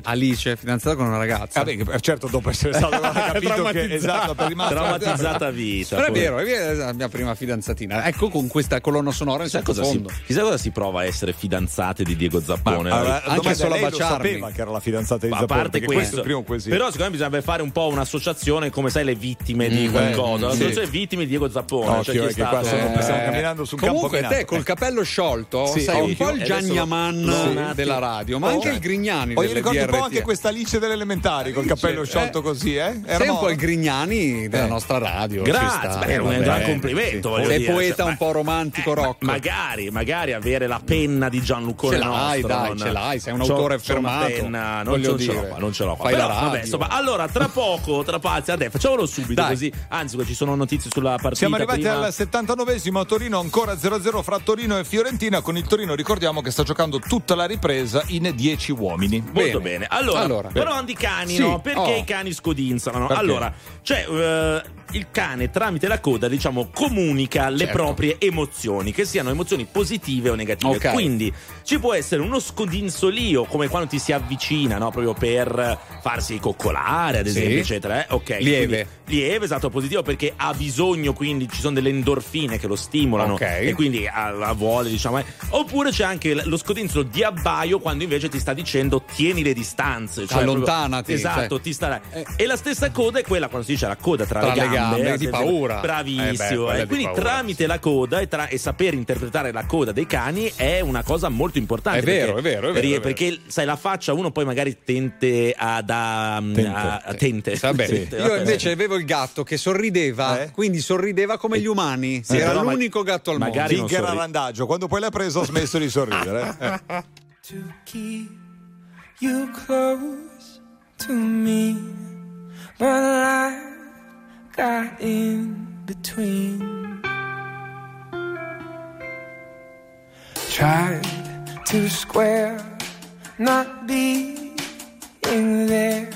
Alice fidanzata con una ragazza. Certo, dopo essere stato capito che esatto, per traumatizzata vita. Però è vero, è la mia prima fidanzatina. Ecco, con questa colonna sonora in sottofondo. Chissà cosa si prova a essere fidanzate di Diego Zappone. Anche solo a baciarmi. Sapeva che era la fidanzata di Zappone. A parte questo, però secondo me bisognerebbe fare un po' un'associazione, come sai, le vittime di qualcosa. L'associazione vittime di Diego Zappone. Cioè, che qua stiamo camminando sul campo. Comunque te col cappello sciolto sei un po' il Gianni Amann della radio, ma anche il Grignani. Poi ricordi un po' anche questa Alice dell'elementare. cappello sciolto così, eh? Sei un po' il Grignani della nostra radio. Grazie, è un gran complimento. Sei poeta un po' romantico, rock. Magari avere la penna di Gianlucone nostro. Ce l'hai, sei un autore fermato. Non ce l'ho. Fai la radio. Insomma, allora tra poco, adesso facciamolo subito così. Anzi, ci sono notizie sulla partita. Siamo arrivati al 79esimo a Torino, ancora 0-0 fra Torino e Fiorentina. Con il Torino ricordiamo che sta giocando tutta la ripresa in 10 uomini. Molto bene. Allora però hanno i cani, sì, no? Perché i cani scodinzano? Perché? Allora, il cane tramite la coda, diciamo, comunica le proprie emozioni, che siano emozioni positive o negative. Okay. Quindi ci può essere uno scodinzolio, come quando ti si avvicina, no? Proprio per farsi coccolare, ad esempio, eccetera. Ok. Lieve. Quindi, lieve, esatto, positivo, perché ha bisogno, quindi ci sono delle endorfine che lo stimolano. Okay. E quindi ha voglia, diciamo. Oppure c'è anche lo scodinzolo di abbaio, quando invece ti sta dicendo tieni le distanze. Cioè, allontanati. Esatto, ti starà. E la stessa coda è quella, quando si dice la coda tra le gambe. Di paura. Bravissimo. Quindi paura, tramite la coda e saper interpretare la coda dei cani è una cosa molto importante. È vero. Perché sai, la faccia uno poi magari tende a tente. Io invece avevo il gatto che sorrideva, quindi sorrideva come gli umani. Sì, era l'unico gatto al mondo. Era randaggio. Quando poi l'ha preso ho smesso di sorridere. To keep you close to me, but I got in between. Tried to square not being there,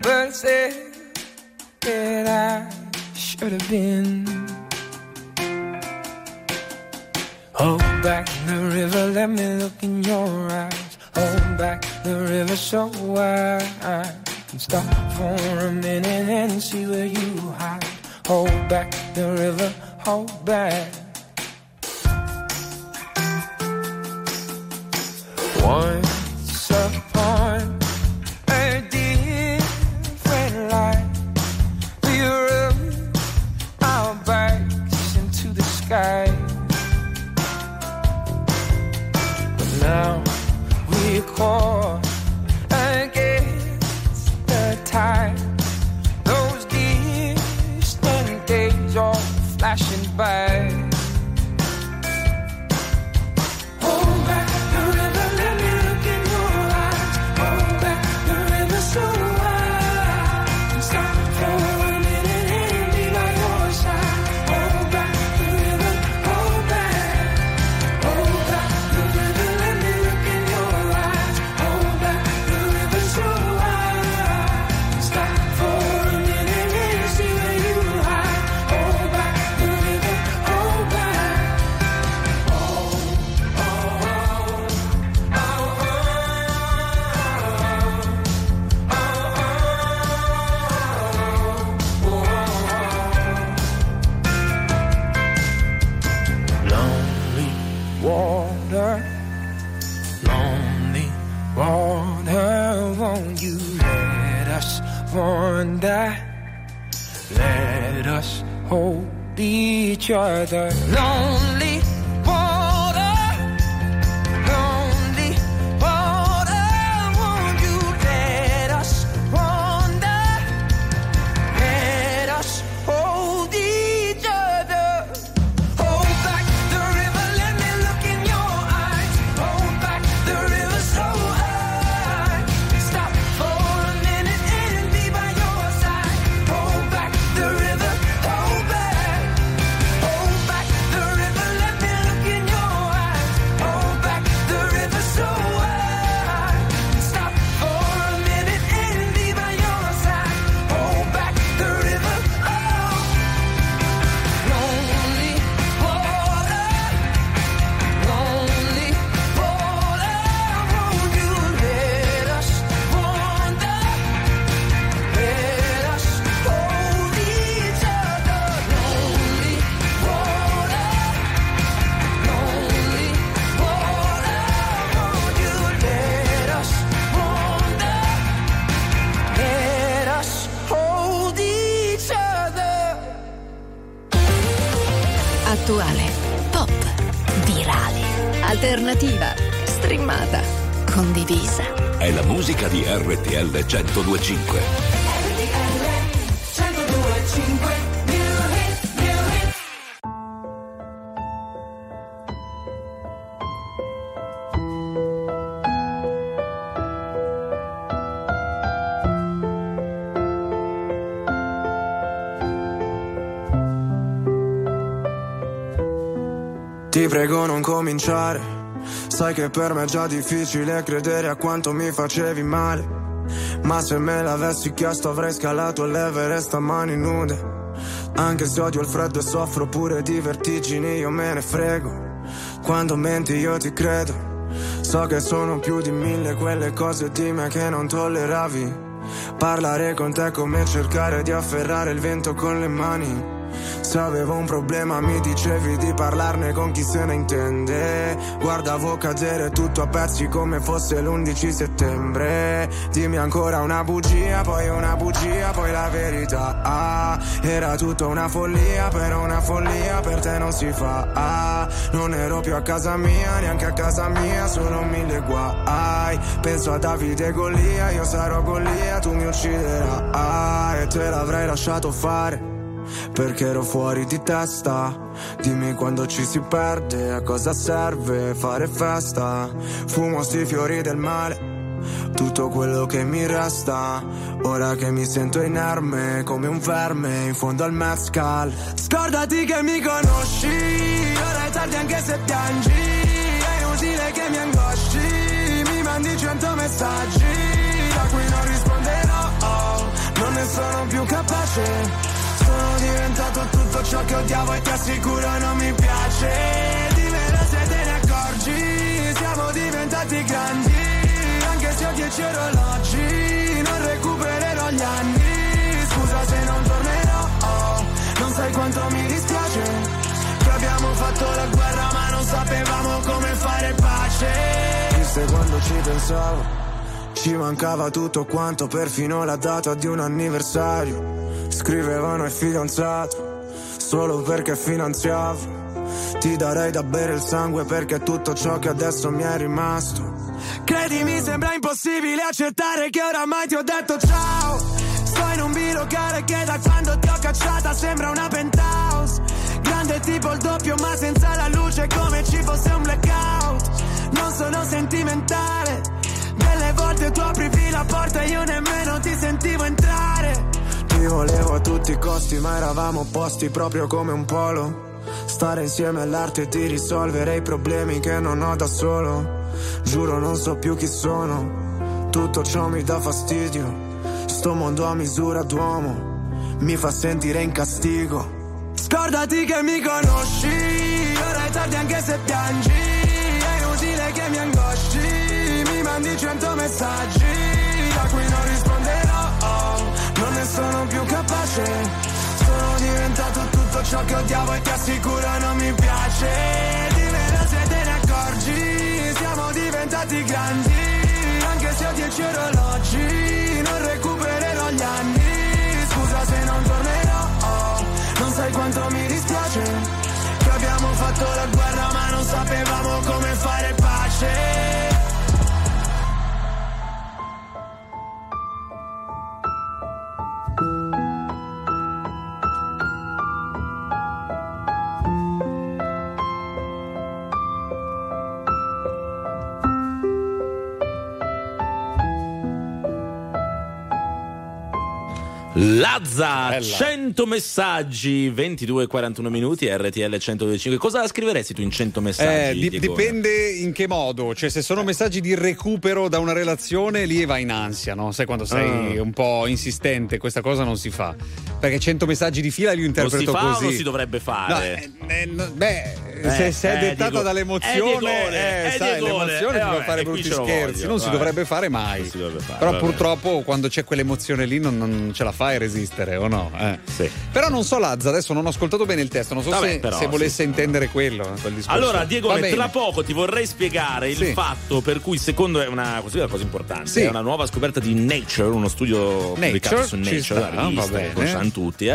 but said that I should have been. Hold back the river, let me look in your eyes. Hold back the river so I can stop for a minute and see where you hide. Hold back the river, hold back. Once upon a different life, we rubbed our backs into the sky. But now we call those distant days all flashing by. Wander, let us hold each other. Lonely water, lonely water, won't you let us wander? Let us hold each other. Hold back the river, let me look in your eyes. Hold back the river so high. Stop for a minute and be by your side. Hold back the river, hold back the river. Let me look in your eyes. Hold back the river so high. Stop for a minute and be by your side. Hold back the river. Oh, lonely water, lonely water. Won't you let us wander? Let us hold each other. Lonely water, lonely water. Won't you let us wander? Let us hold each other. Attuale, pop, virale, alternativa, streamata, condivisa. è la musica di RTL 102.5. Ti prego non cominciare. Sai che per me è già difficile credere a quanto mi facevi male. Ma se me l'avessi chiesto avrei scalato l'Everest a mani nude. Anche se odio il freddo e soffro pure di vertigini, io me ne frego. Quando menti io ti credo. So che sono più di 1000 quelle cose di me che non tolleravi. Parlare con te è come cercare di afferrare il vento con le mani. Se avevo un problema mi dicevi di parlarne con chi se ne intende. Guardavo cadere tutto a pezzi come fosse l'11 settembre. Dimmi ancora una bugia, poi una bugia, poi la verità. Era tutta una follia, però una follia per te non si fa. Non ero più a casa mia, neanche a casa mia, solo 1000 guai. Penso a Davide e Golia, io sarò Golia, tu mi ucciderai. E te l'avrei lasciato fare perché ero fuori di testa. Dimmi quando ci si perde, a cosa serve fare festa. Fumo sti fiori del male, tutto quello che mi resta. Ora che mi sento inerme come un verme in fondo al mezcal. Scordati che mi conosci, ora è tardi anche se piangi. È inutile che mi angosci, mi mandi 100 messaggi a cui non risponderò, non ne sono più capace. Sono diventato tutto ciò che odiavo e ti assicuro non mi piace. Dimmelo se te ne accorgi, siamo diventati grandi. Anche se ho 10 orologi, non recupererò gli anni. Scusa se non tornerò, non sai quanto mi dispiace. Che abbiamo fatto la guerra ma non sapevamo come fare pace. Chissà quando ci pensavo, ci mancava tutto quanto, perfino la data di un anniversario. Scrivevano è fidanzato solo perché finanziavo. Ti darei da bere il sangue perché tutto ciò che adesso mi è rimasto. Credimi, sembra impossibile accettare che oramai ti ho detto ciao. Sto in un bilocale che da quando ti ho cacciata sembra una penthouse. Grande tipo il doppio ma senza la luce, come ci fosse un blackout. Non sono sentimentale, delle volte tu aprivi la porta e io nemmeno ti sentivo entrare. Ti volevo a tutti i costi ma eravamo opposti proprio come un polo. Stare insieme è l'arte di risolvere i problemi che non ho da solo. Giuro non so più chi sono, tutto ciò mi dà fastidio. Sto mondo a misura d'uomo mi fa sentire in castigo. Scordati che mi conosci, ora è tardi anche se piangi. È inutile che mi angosci, mi mandi 100 messaggi a cui non risponderò, non ne sono più capace. Sono diventato tutto ciò che odiavo e ti assicuro non mi piace. Dimmelo se te ne accorgi, siamo diventati grandi. Anche se ho 10 orologi, non recupererò gli anni. Scusa se non tornerò, non sai quanto mi dispiace. Che abbiamo fatto la guerra ma non sapevamo come fare pace. Lazza, bella. 100 messaggi, 22:41 minuti, RTL 102.5. Cosa scriveresti tu in 100 messaggi? Dipende in che modo, cioè se sono messaggi di recupero da una relazione, lì vai in ansia, no? Sai quando sei un po' insistente, questa cosa non si fa. Perché 100 messaggi di fila li interpreto così. Non si fa così. O non si dovrebbe fare? No, se è dettata dall'emozione, sai, l'emozione ti fa fare brutti scherzi, non si dovrebbe fare mai. Però purtroppo quando c'è quell'emozione lì non ce la fai a resistere, o no? Sì. Però non so, Lazza, adesso non ho ascoltato bene il testo, non so se volesse intendere quel discorso. Allora, Diego, tra poco ti vorrei spiegare il fatto per cui, secondo, è una cosa importante, è una nuova scoperta di Nature, uno studio pubblicato su Nature, la rivista, lo sanno tutti,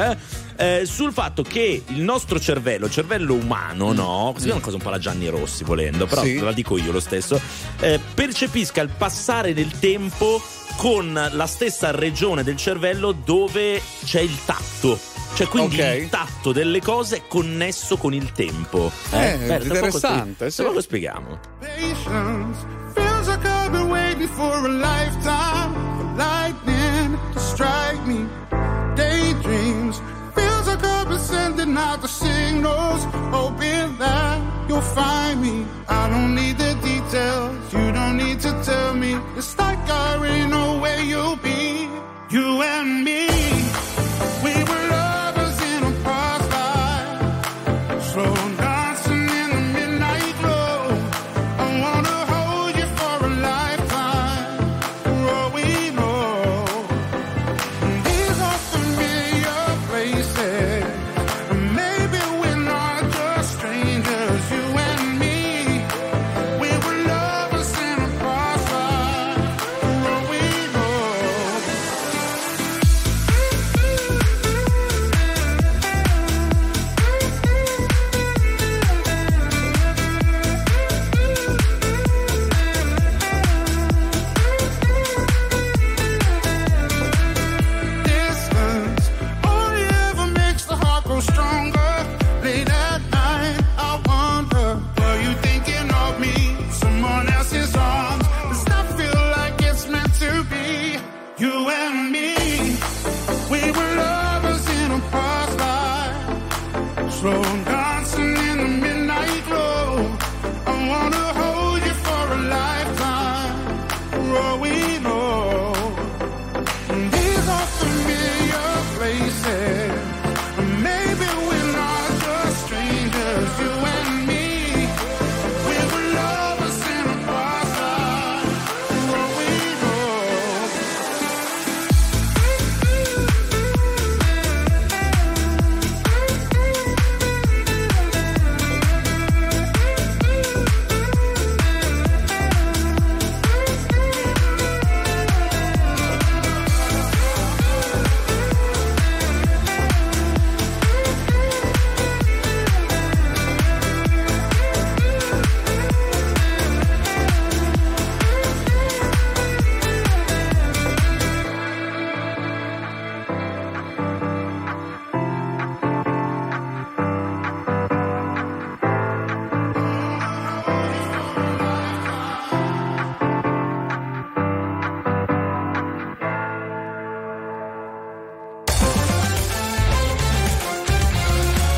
sul fatto che il nostro cervello umano, no? no, così è una cosa un po' la Gianni Rossi volendo, però sì, la dico io lo stesso, percepisca il passare del tempo con la stessa regione del cervello dove c'è il tatto, cioè quindi okay, il tatto delle cose è connesso con il tempo. Interessante, se lo spieghiamo. Patience feels like I've been waiting for a lifetime for lightning to strike me. Daydreams feels like I've been sending out the signals, hoping that you'll find me. I don't need the details, you don't need to tell me. It's like I already know where you'll be, you and me. We were lovers in a past life, so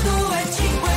102.5.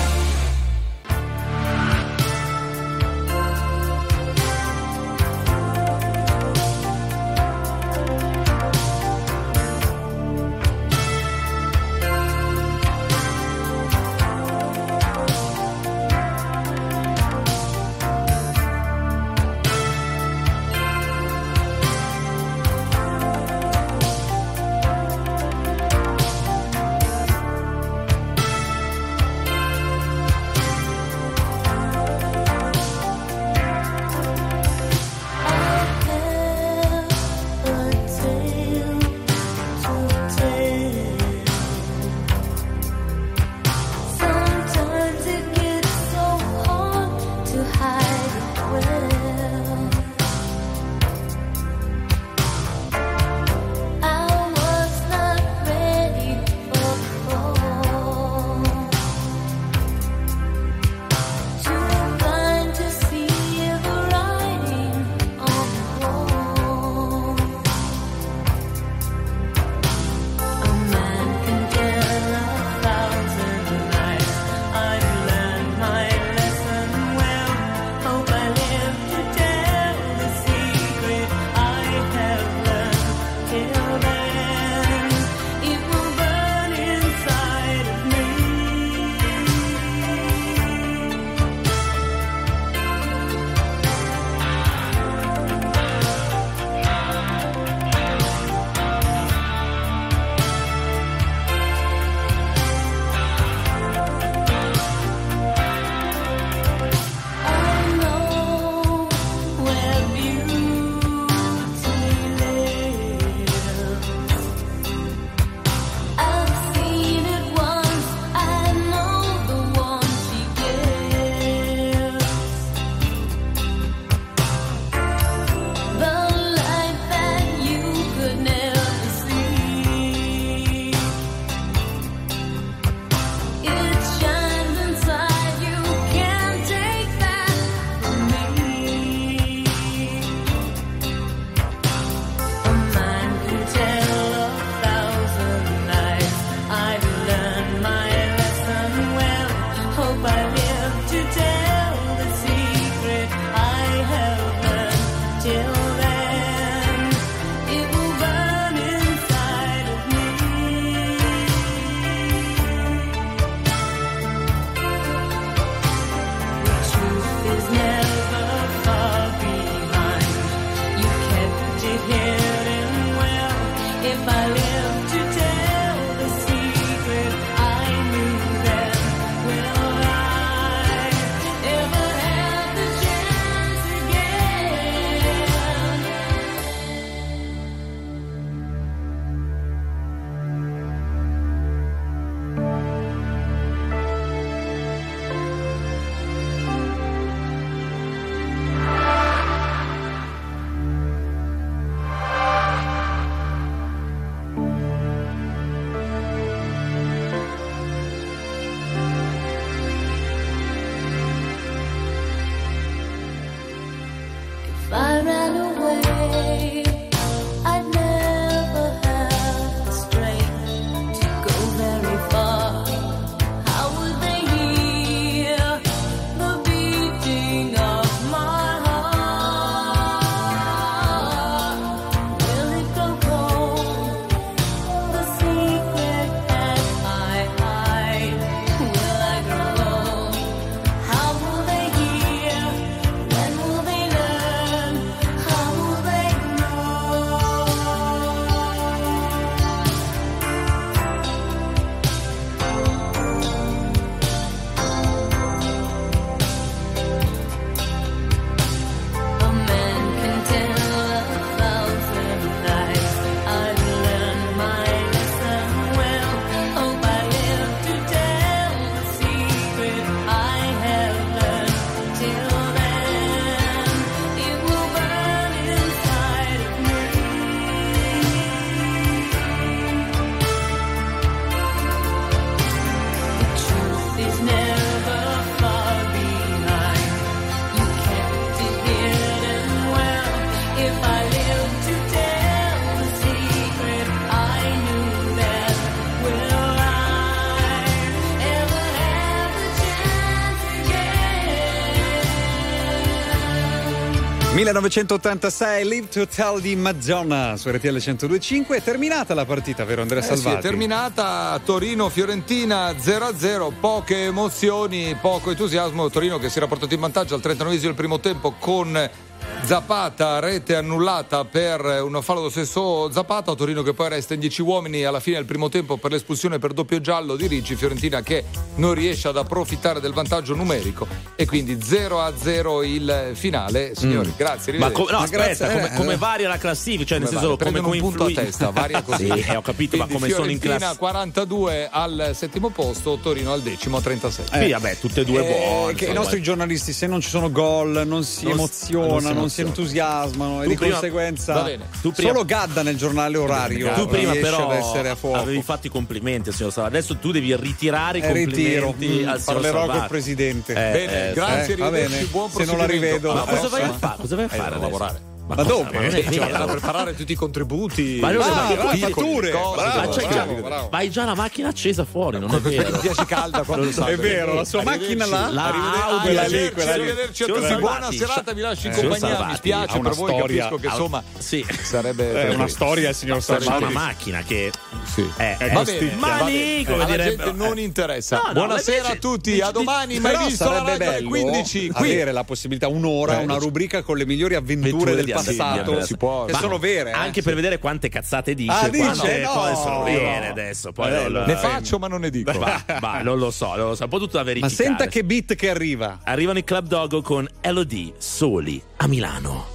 1986, Live to Tell di Madonna su RTL 102.5. È terminata la partita, vero Andrea Salvati? Sì, è terminata. Torino-Fiorentina 0-0, poche emozioni, poco entusiasmo. Torino che si era portato in vantaggio al 39esimo del primo tempo con Zapata, rete annullata per un fallo dello stesso Zapata. Torino che poi resta in 10 uomini alla fine del primo tempo per l'espulsione per doppio giallo di Ricci. Fiorentina che non riesce ad approfittare del vantaggio numerico e quindi 0-0 il finale, signori. Grazie. Ma come varia la classifica, cioè nel senso vale, come un punto a testa, varia così. Sì, ho capito, quindi ma come sono in classifica? Fiorentina 42 al settimo posto, Torino al decimo a 37. Sì, vabbè, tutte e due buone. Che i nostri giornalisti, se non ci sono gol, non si emozionano. Non si entusiasmano e di conseguenza solo Gadda nel giornale orario. Tu prima però avevi fatto i complimenti al signor Salvati, adesso tu devi ritirare i complimenti al signor Salvati. Parlerò col presidente. Bene, grazie, buon proseguimento. Se non la rivedo. Ma cosa vai a fare? Cosa vai a fare? Lavorare. Ma dove? Cioè, preparare tutti i contributi, le fatture, hai già la macchina accesa fuori, non è vero? Ti piace calda quando so, è vero, la sua macchina là, quella lì, quella lì. Buona serata, mi lasci in compagnia, mi spiace per voi, capisco che insomma sarebbe una storia, signor Salvati, una macchina che va bene, ma alla gente non interessa. Buonasera a tutti, a domani. Ma visto la radio 15 avere la possibilità un'ora, una rubrica con le migliori avventure del passato, sì, che sono vere anche per vedere quante cazzate dice, poi sono vere adesso, poi ne faccio ma non ne dico, non lo so, un po' tutto da verificare, ma senta che beat che arrivano i Club Dogo con Elodie, Soli a Milano.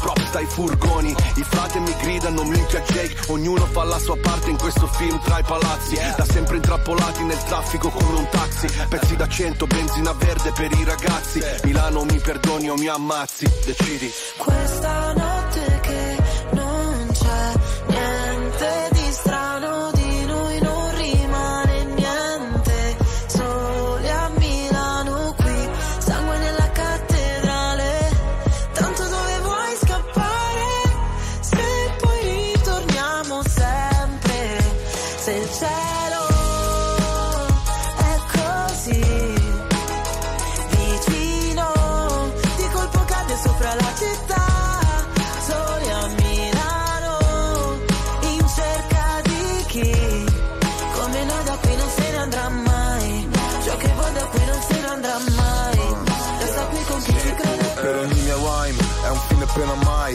props dai furgoni, i frate mi gridano minchia Jake, ognuno fa la sua parte in questo film tra i palazzi, da sempre intrappolati nel traffico come un taxi, pezzi da 100, benzina verde per i ragazzi, Milano mi perdoni o mi ammazzi, decidi. Questa notte che non c'è niente di strano, di noi non rimane niente, soli a Milano qui, sangue nella cattedrale, tanto dove vuoi scappare, se poi ritorniamo sempre, se il cielo è così vicino, di colpo cade sopra la città. Appena mai,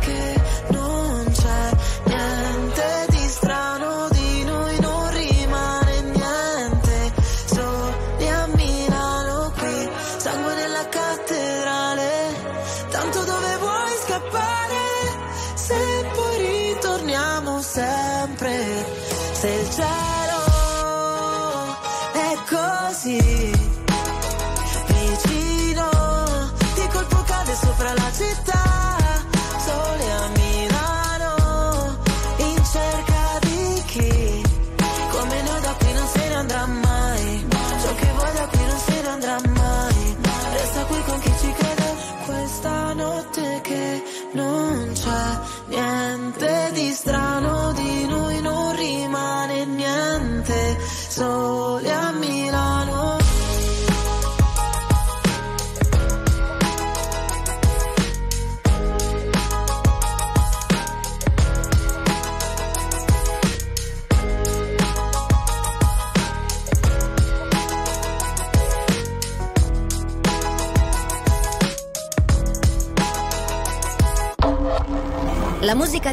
che non c'è niente di strano, di noi non rimane niente, soli a Milano qui, sangue nella cattedrale, tanto dove vuoi scappare, se poi ritorniamo sempre, se il cielo è così vicino, di colpo cade sopra la città, soli a Milano, in cerca di chi come noi da qui non se ne andrà mai, ciò che vuoi da qui non se ne andrà mai, resta qui con chi notte che non c'è niente di strano, di noi non rimane niente, soli a Milano. La musica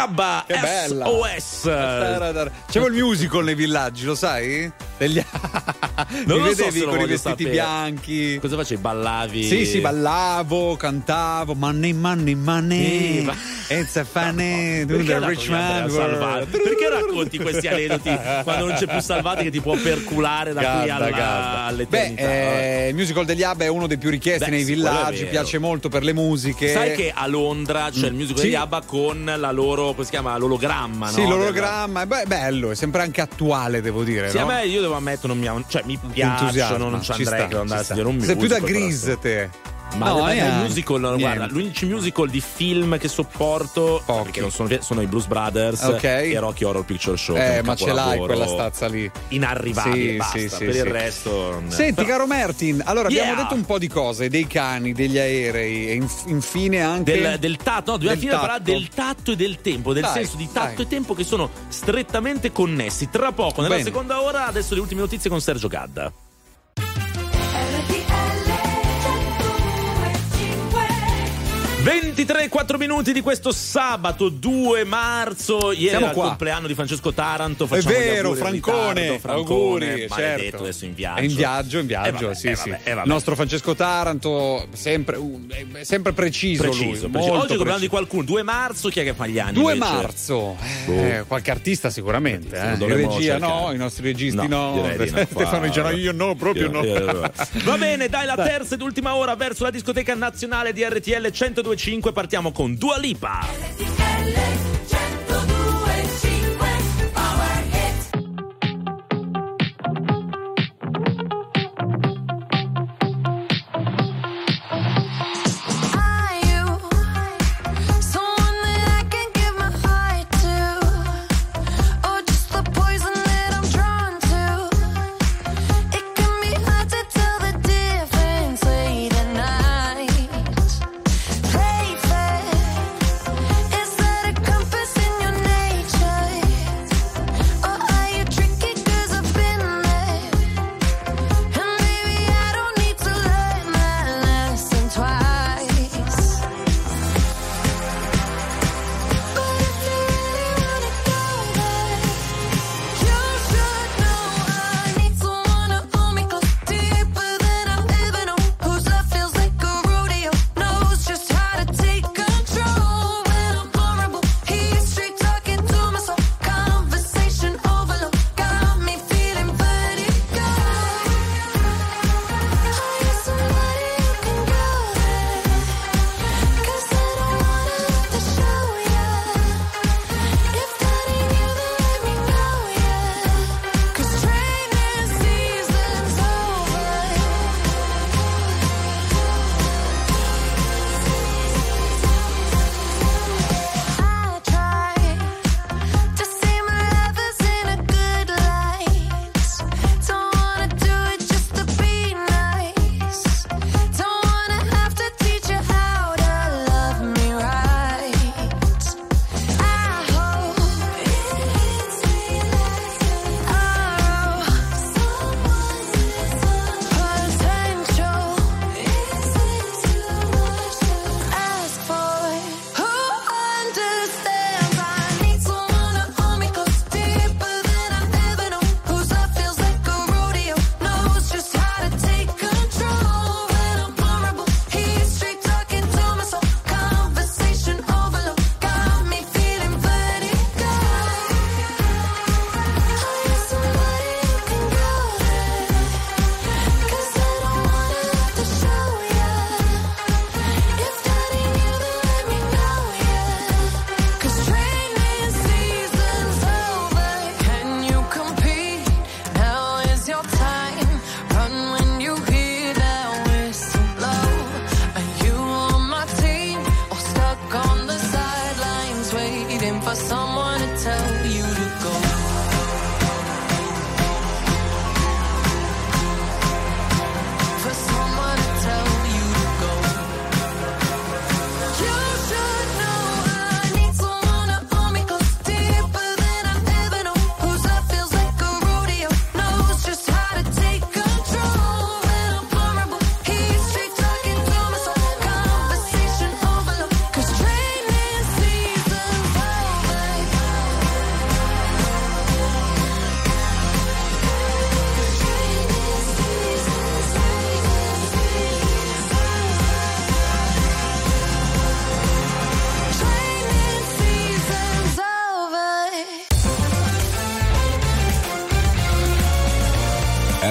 Abba, che bella. SOS. C'era il musical nei villaggi, lo sai? Non lo so, vedevi con i vestiti bianchi. Cosa facevi? Ballavi? Sì, ballavo, cantavo. Money. It's a funny do the rich man. Perché racconti questi aneddoti quando non c'è più Salvati che ti può perculare da qui all'eternità? Il musical degli Abba è uno dei più richiesti nei villaggi, piace molto per le musiche. Sai che a Londra c'è il musical degli Abba con la loro, come si chiama? L'ologramma. Sì, no? L'ologramma. Beh, è bello, è sempre anche attuale, devo dire. Sì, no? A me, io devo ammettere, non mi piacciono, non ci andrei ad andare a studiare un musical. Sei più da Grease te. Ma no, è un musical, no, guarda, l'unico musical di film che sopporto perché non sono i Blues Brothers, okay, e Rocky Horror Picture Show. Ma ce l'hai quella stazza lì, inarrivabile, sì, basta, sì, per sì, il resto. Senti, però... caro Mertin, allora abbiamo detto un po' di cose, dei cani, degli aerei e infine anche del tatto, no, dobbiamo finire a parlare del tatto e del tempo, del senso di tatto e tempo che sono strettamente connessi. Tra poco, nella seconda ora, adesso le ultime notizie con Sergio Gadda. Quattro minuti di questo sabato 2 marzo. Ieri era il compleanno di Francesco Taranto. Facciamo, è vero, Francone, auguri, maledetto, certo, adesso in viaggio, vabbè, sì, il nostro Francesco Taranto, sempre preciso. Oggi è il compleanno di qualcuno, 2 marzo, chi è che fa gli anni? 2 marzo, qualche artista sicuramente, regia, i nostri registi Stefano Gianno, io no, proprio no. Va bene, dai, la terza ed ultima ora verso la discoteca nazionale di RTL 102.5. Partiamo con Dua Lipa.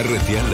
RTL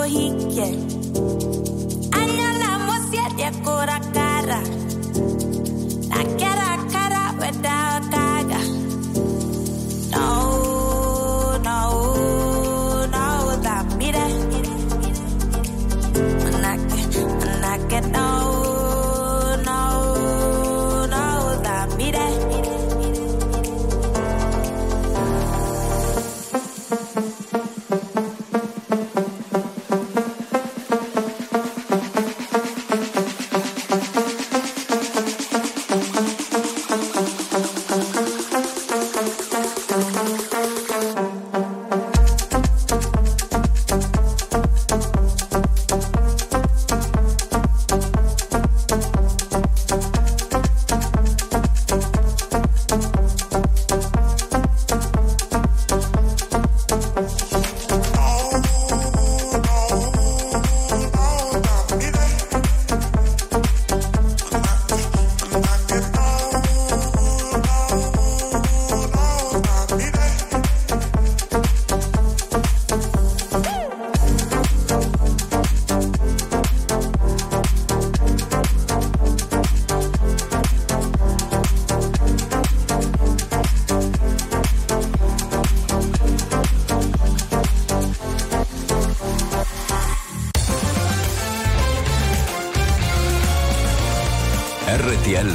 rosicchie, andiamo siete ancora cara, la cara cara veda caga, no, no, no, da mire, manacche, no, no, no, da mire. RTL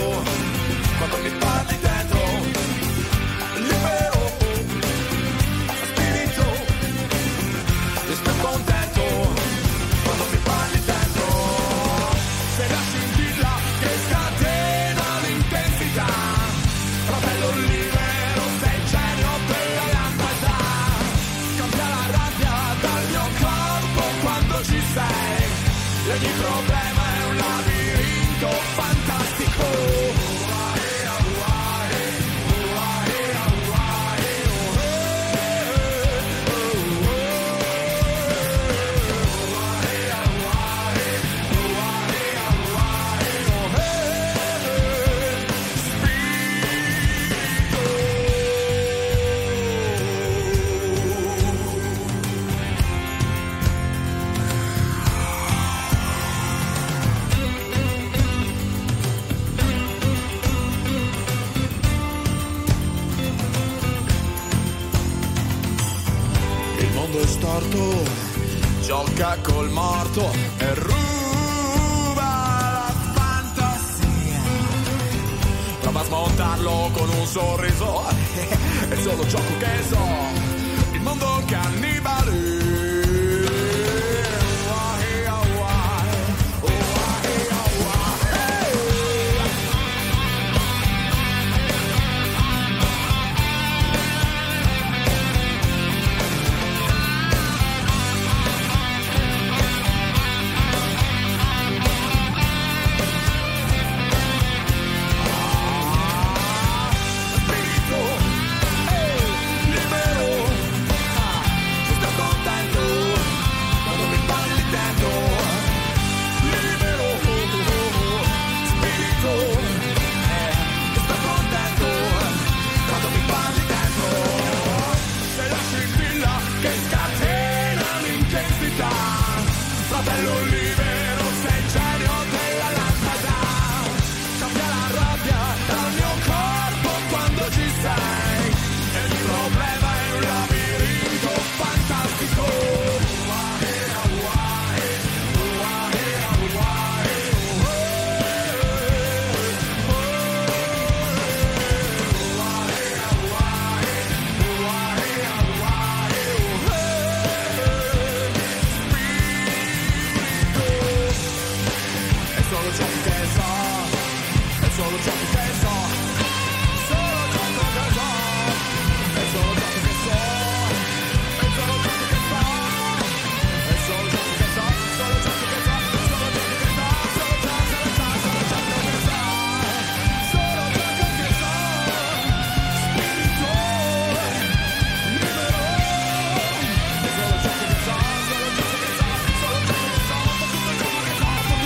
Don't vita, fratello libero, sei il genio della lampada, cambia la rabbia dal mio corpo quando ci sei, e il problema è un labirinto fantastico.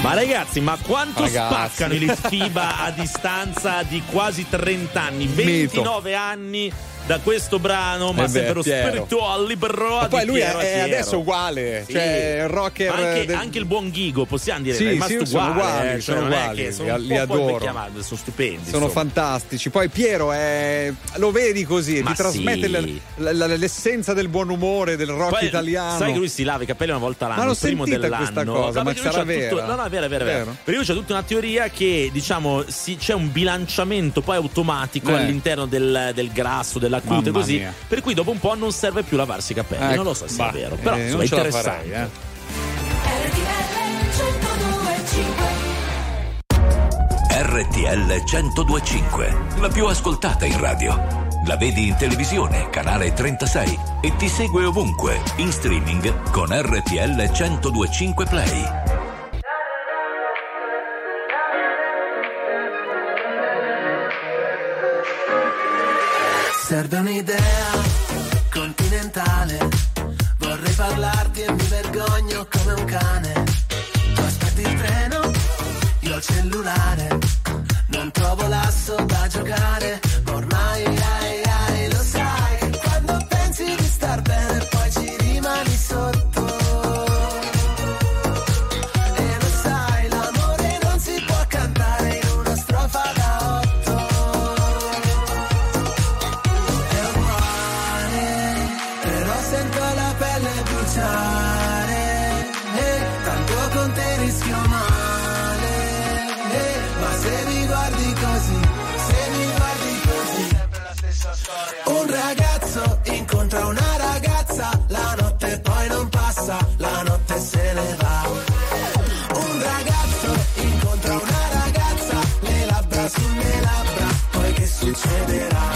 Ma ragazzi, ma quanto spaccano gli sfiba a distanza di quasi 30 anni, 29 Mito. Anni da questo brano, ma sempre lo spiritual libero. Ma poi lui è adesso uguale, sì. Cioè il rocker anche, anche il buon Ghigo, possiamo dire, sì, è rimasto sì, uguale, sono uguali, sono li adoro, sono stupendi, sono fantastici. Poi Piero è, lo vedi così, ma ti trasmette sì. l'essenza del buon umore del rock poi, italiano. Sai che lui si lava i capelli una volta l'anno, ma l'ho primo dell'anno questa cosa, ma sarà vera? No, no, vera. Perché lui c'è tutta una teoria che diciamo c'è un bilanciamento poi automatico all'interno del grasso, della cute, così mia. Per cui dopo un po' non serve più lavarsi i capelli, non lo so se è vero, però è interessante. Farai, RTL 102.5, la più ascoltata in radio. La vedi in televisione, canale 36, e ti segue ovunque in streaming con RTL 102.5 Play. Serve un'idea continentale, vorrei parlarti e mi vergogno come un cane. Tu aspetti il treno, io il cellulare, non trovo l'asso da giocare, ma ormai lo sai che quando pensi di star bene poi ci rimani sotto. La notte se ne va. Un ragazzo incontra una ragazza, le labbra sulle labbra, poi che succederà?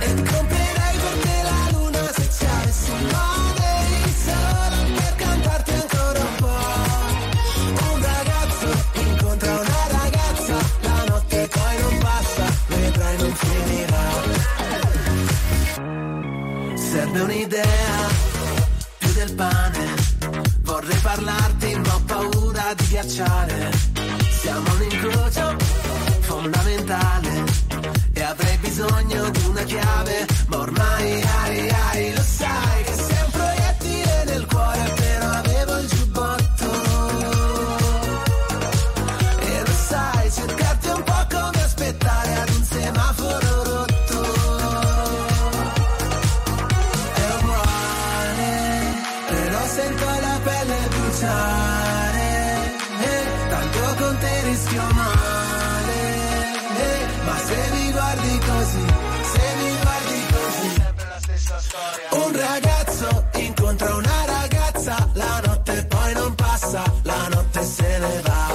E comprerei per te la luna se ci avessi un modo di solo per cantarti ancora un po'. Un ragazzo incontra una ragazza, la notte poi non passa, vedrai non finirà. Serve un'idea del pane, vorrei parlarti ma ho paura di ghiacciare, siamo un incrocio fondamentale e avrei bisogno di una chiave, ma ormai lo sai che sei un proiettile nel cuore, però avevo il giubbotto e lo sai, cercarti un po' come aspettare ad un semaforo rosso. Tanto con te rischio male, ma se mi guardi così, sempre la stessa storia. Un ragazzo incontra una ragazza, la notte poi non passa, la notte se ne va.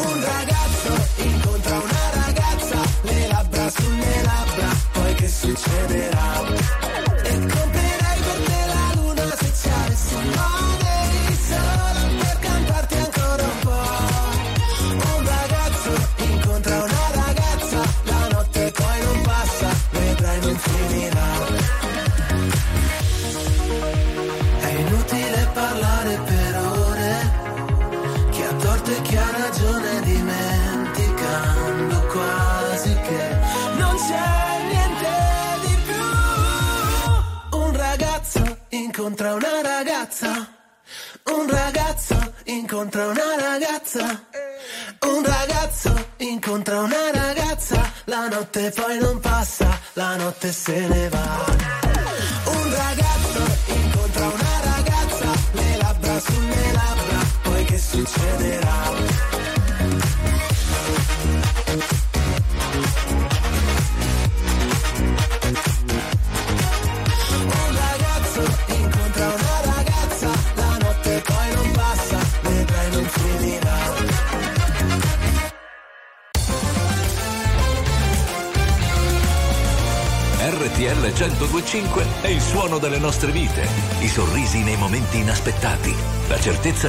Un ragazzo incontra una ragazza, le labbra sulle labbra, poi che succederà? Solo per cantarti ancora un po'. Un ragazzo Un ragazzo incontra una ragazza, un ragazzo incontra una ragazza, la notte poi non passa, la notte se ne va. Un ragazzo incontra una ragazza, le labbra sulle labbra, poi che succederà? RTL 102.5 è il suono delle nostre vite, i sorrisi nei momenti inaspettati, la certezza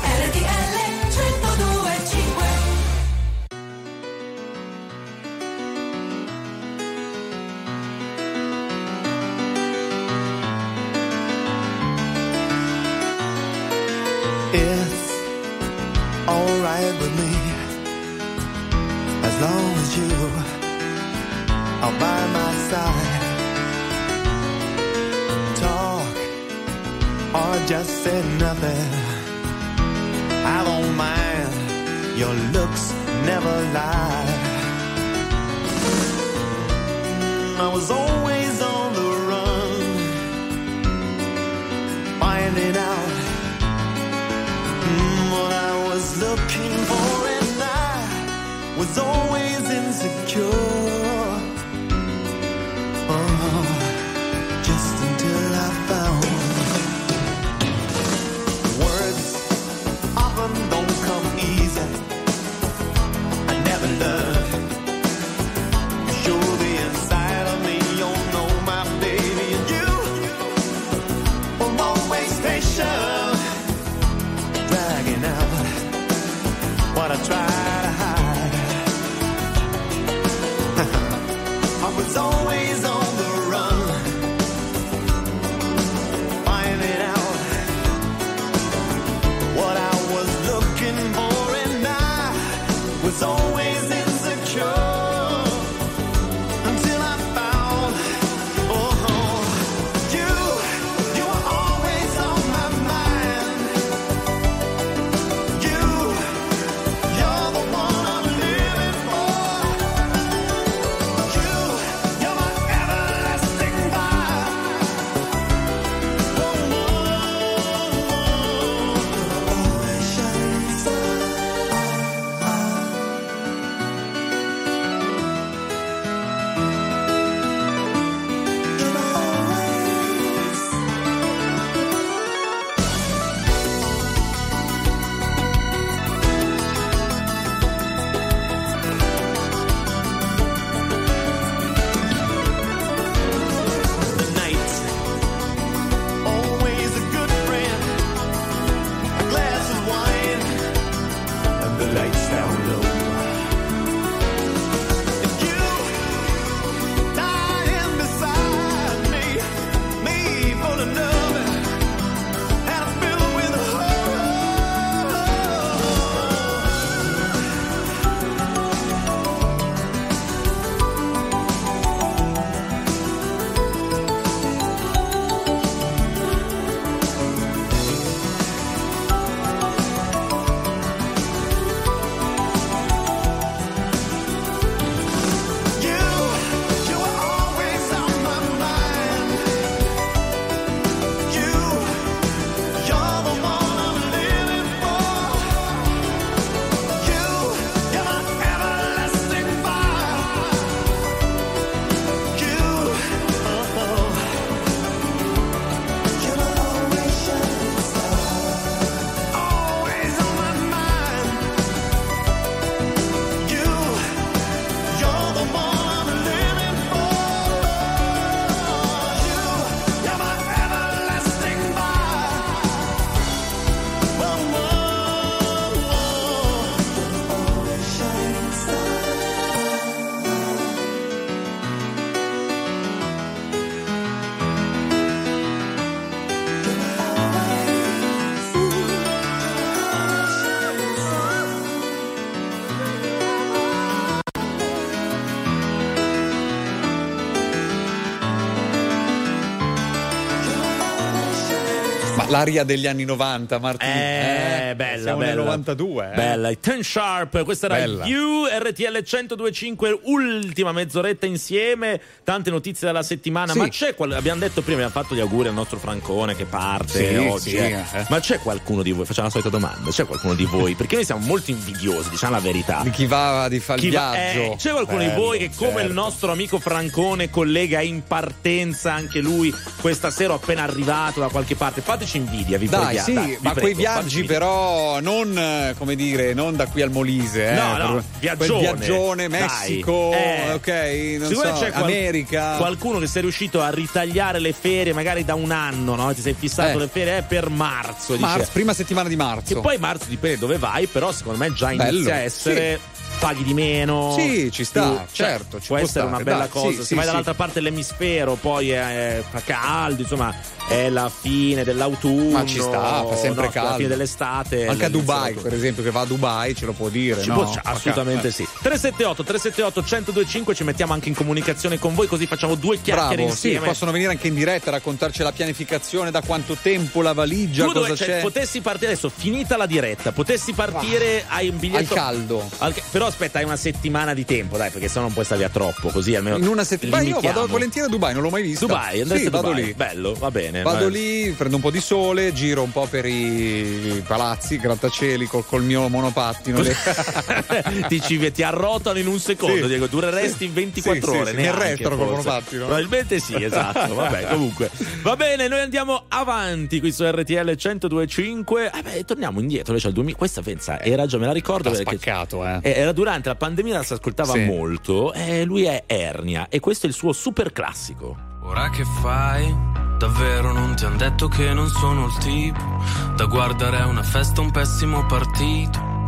RTL 102.5. It's all right with me as long as you all by my side. Talk or just say nothing, I don't mind. Your looks never lie. I was always on the run, finding out what I was looking for, and I was always insecure. Just until I found words often don't come easy. I never learned. You show the inside of me, you know my baby, and you were always patient, dragging out what I try to hide. Ma l'aria degli anni 90, Martino. Bella. Siamo nel 92. Bella. I Ten Sharp, questa era You, RTL 102.5, ultima mezz'oretta insieme. Tante notizie della settimana. Sì. Ma c'è abbiamo detto prima, abbiamo fatto gli auguri al nostro Francone che parte oggi. Sì, ma c'è qualcuno di voi? Facciamo la solita domanda. C'è qualcuno di voi? Perché noi siamo molto invidiosi, diciamo la verità. Di chi va di fare il viaggio. C'è qualcuno di voi che, come il nostro amico Francone, collega in partenza anche lui questa sera, appena arrivato da qualche parte? Fateci invidia, vi dai, preghiate, sì, dai, vi ma prego, quei viaggi però non, come dire, non da qui al Molise, no, viaggione, Messico, ok, non so, c'è America. Qualcuno che sei riuscito a ritagliare le ferie magari da un anno, no? Ti sei fissato le ferie per marzo, prima settimana di marzo. Che poi marzo dipende dove vai, però secondo me già inizia a essere... Sì. Paghi di meno, sì, ci sta, certo, ci può essere una bella cosa. Se vai dall'altra parte dell'emisfero, poi fa caldo, insomma, è la fine dell'autunno. Ma ci sta, fa sempre caldo. La fine dell'estate. Anche a Dubai, per esempio, che va a Dubai, ce lo può dire, no? Assolutamente sì. 378-378-1025, ci mettiamo anche in comunicazione con voi, così facciamo due chiacchiere insieme. Sì, possono venire anche in diretta a raccontarci la pianificazione, da quanto tempo, la valigia, tu cosa dove, c'è. Potessi partire adesso, finita la diretta, hai un biglietto al caldo. Però aspetta, hai una settimana di tempo, dai, perché sennò non puoi stare via troppo, così almeno in una settimana. Io vado volentieri a Dubai, non l'ho mai visto. Sì, vado lì. Bello, va bene. Vado lì, prendo un po' di sole, giro un po' per i palazzi, grattacieli col mio monopattino. Ti arrotano in un secondo, sì. Diego, dureresti 24 ore. Sì, mi arrestano col monopattino. Probabilmente sì, esatto. Vabbè, comunque. Va bene, noi andiamo avanti qui su RTL 102.5. Torniamo indietro, invece al 2000. Questa pensa, era già, me la ricordo. L'ha spaccato, Era durante la pandemia, si ascoltava molto. Lui è Ernia e questo è il suo super classico. Ora che fai? Davvero non ti han detto che non sono il tipo da guardare a una festa, un pessimo partito.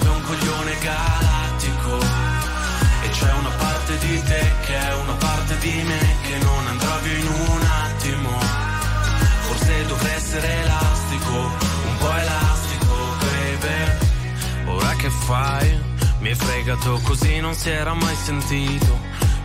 che è un coglione galattico. E c'è una parte di te che è una parte di me che non andrà via in un attimo. Forse dovrei essere elastico, un po' elastico, baby. Ora che fai? Mi hai fregato, così non si era mai sentito.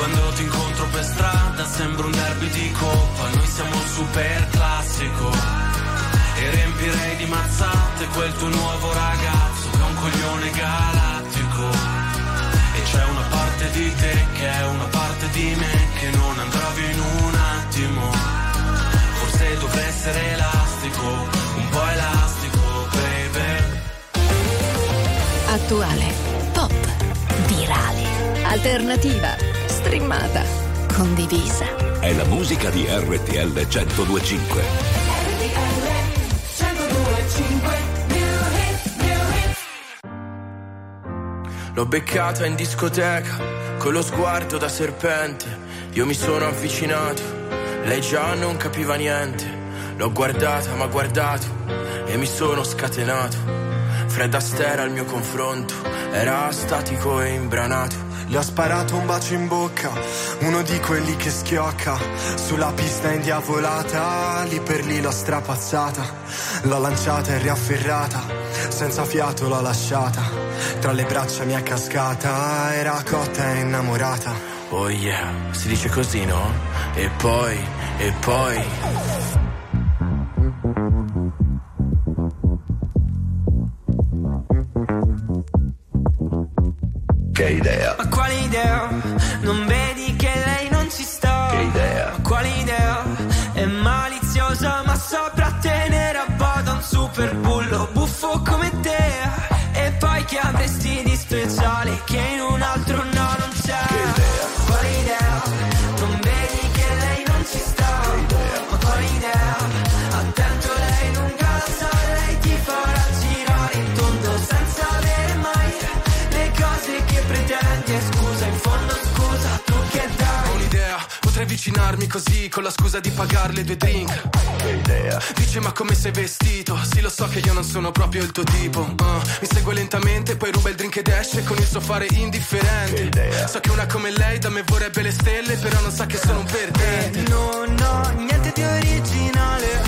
quando ti incontro per strada, sembra un derby di coppa, noi siamo un super classico. E riempirei di mazzate quel tuo nuovo ragazzo che è un coglione galattico. E c'è una parte di te che è una parte di me che non andrà via in un attimo. Forse dovrei essere elastico, un po' elastico, baby. Attuale, pop, virale, alternativa, streamata, condivisa. È la musica di RTL 102.5. RTL 102.5. L'ho beccata in discoteca con lo sguardo da serpente. Io mi sono avvicinato, lei già non capiva niente. L'ho guardata, ma guardato e mi sono scatenato. Fred Astaire al mio confronto era statico e imbranato. Le ha sparato un bacio in bocca, uno di quelli che schiocca. Sulla pista indiavolata, lì per lì l'ho strapazzata. L'ho lanciata e riafferrata, senza fiato l'ho lasciata. Tra le braccia mi è cascata, era cotta e innamorata. Oh yeah, si dice così, no? E poi... Che idea. Ma quale idea? Non vedi che lei non ci sta. Che idea. Ma quale idea? È maliziosa ma saprà tenere a bada un super bullo buffo come te. E poi che avresti di speciale che in un altro no non c'è. Che idea. Ma quale idea? Non vedi che lei non ci sta. Che idea. Ma quale idea? Attento, lei non calza, lei ti farà girare in tondo senza avere mai le cose che pretendi. Scusa, in fondo scusa, tu che dai? Ho un'idea, potrei avvicinarmi così con la scusa di pagarle due drink. Che idea. Dice ma come sei vestito? Sì, lo so che io non sono proprio il tuo tipo. Mi segue lentamente, poi ruba il drink ed esce con il suo fare indifferente. Che idea. So che una come lei da me vorrebbe le stelle, però non sa che sono un perdente. Non ho niente di originale,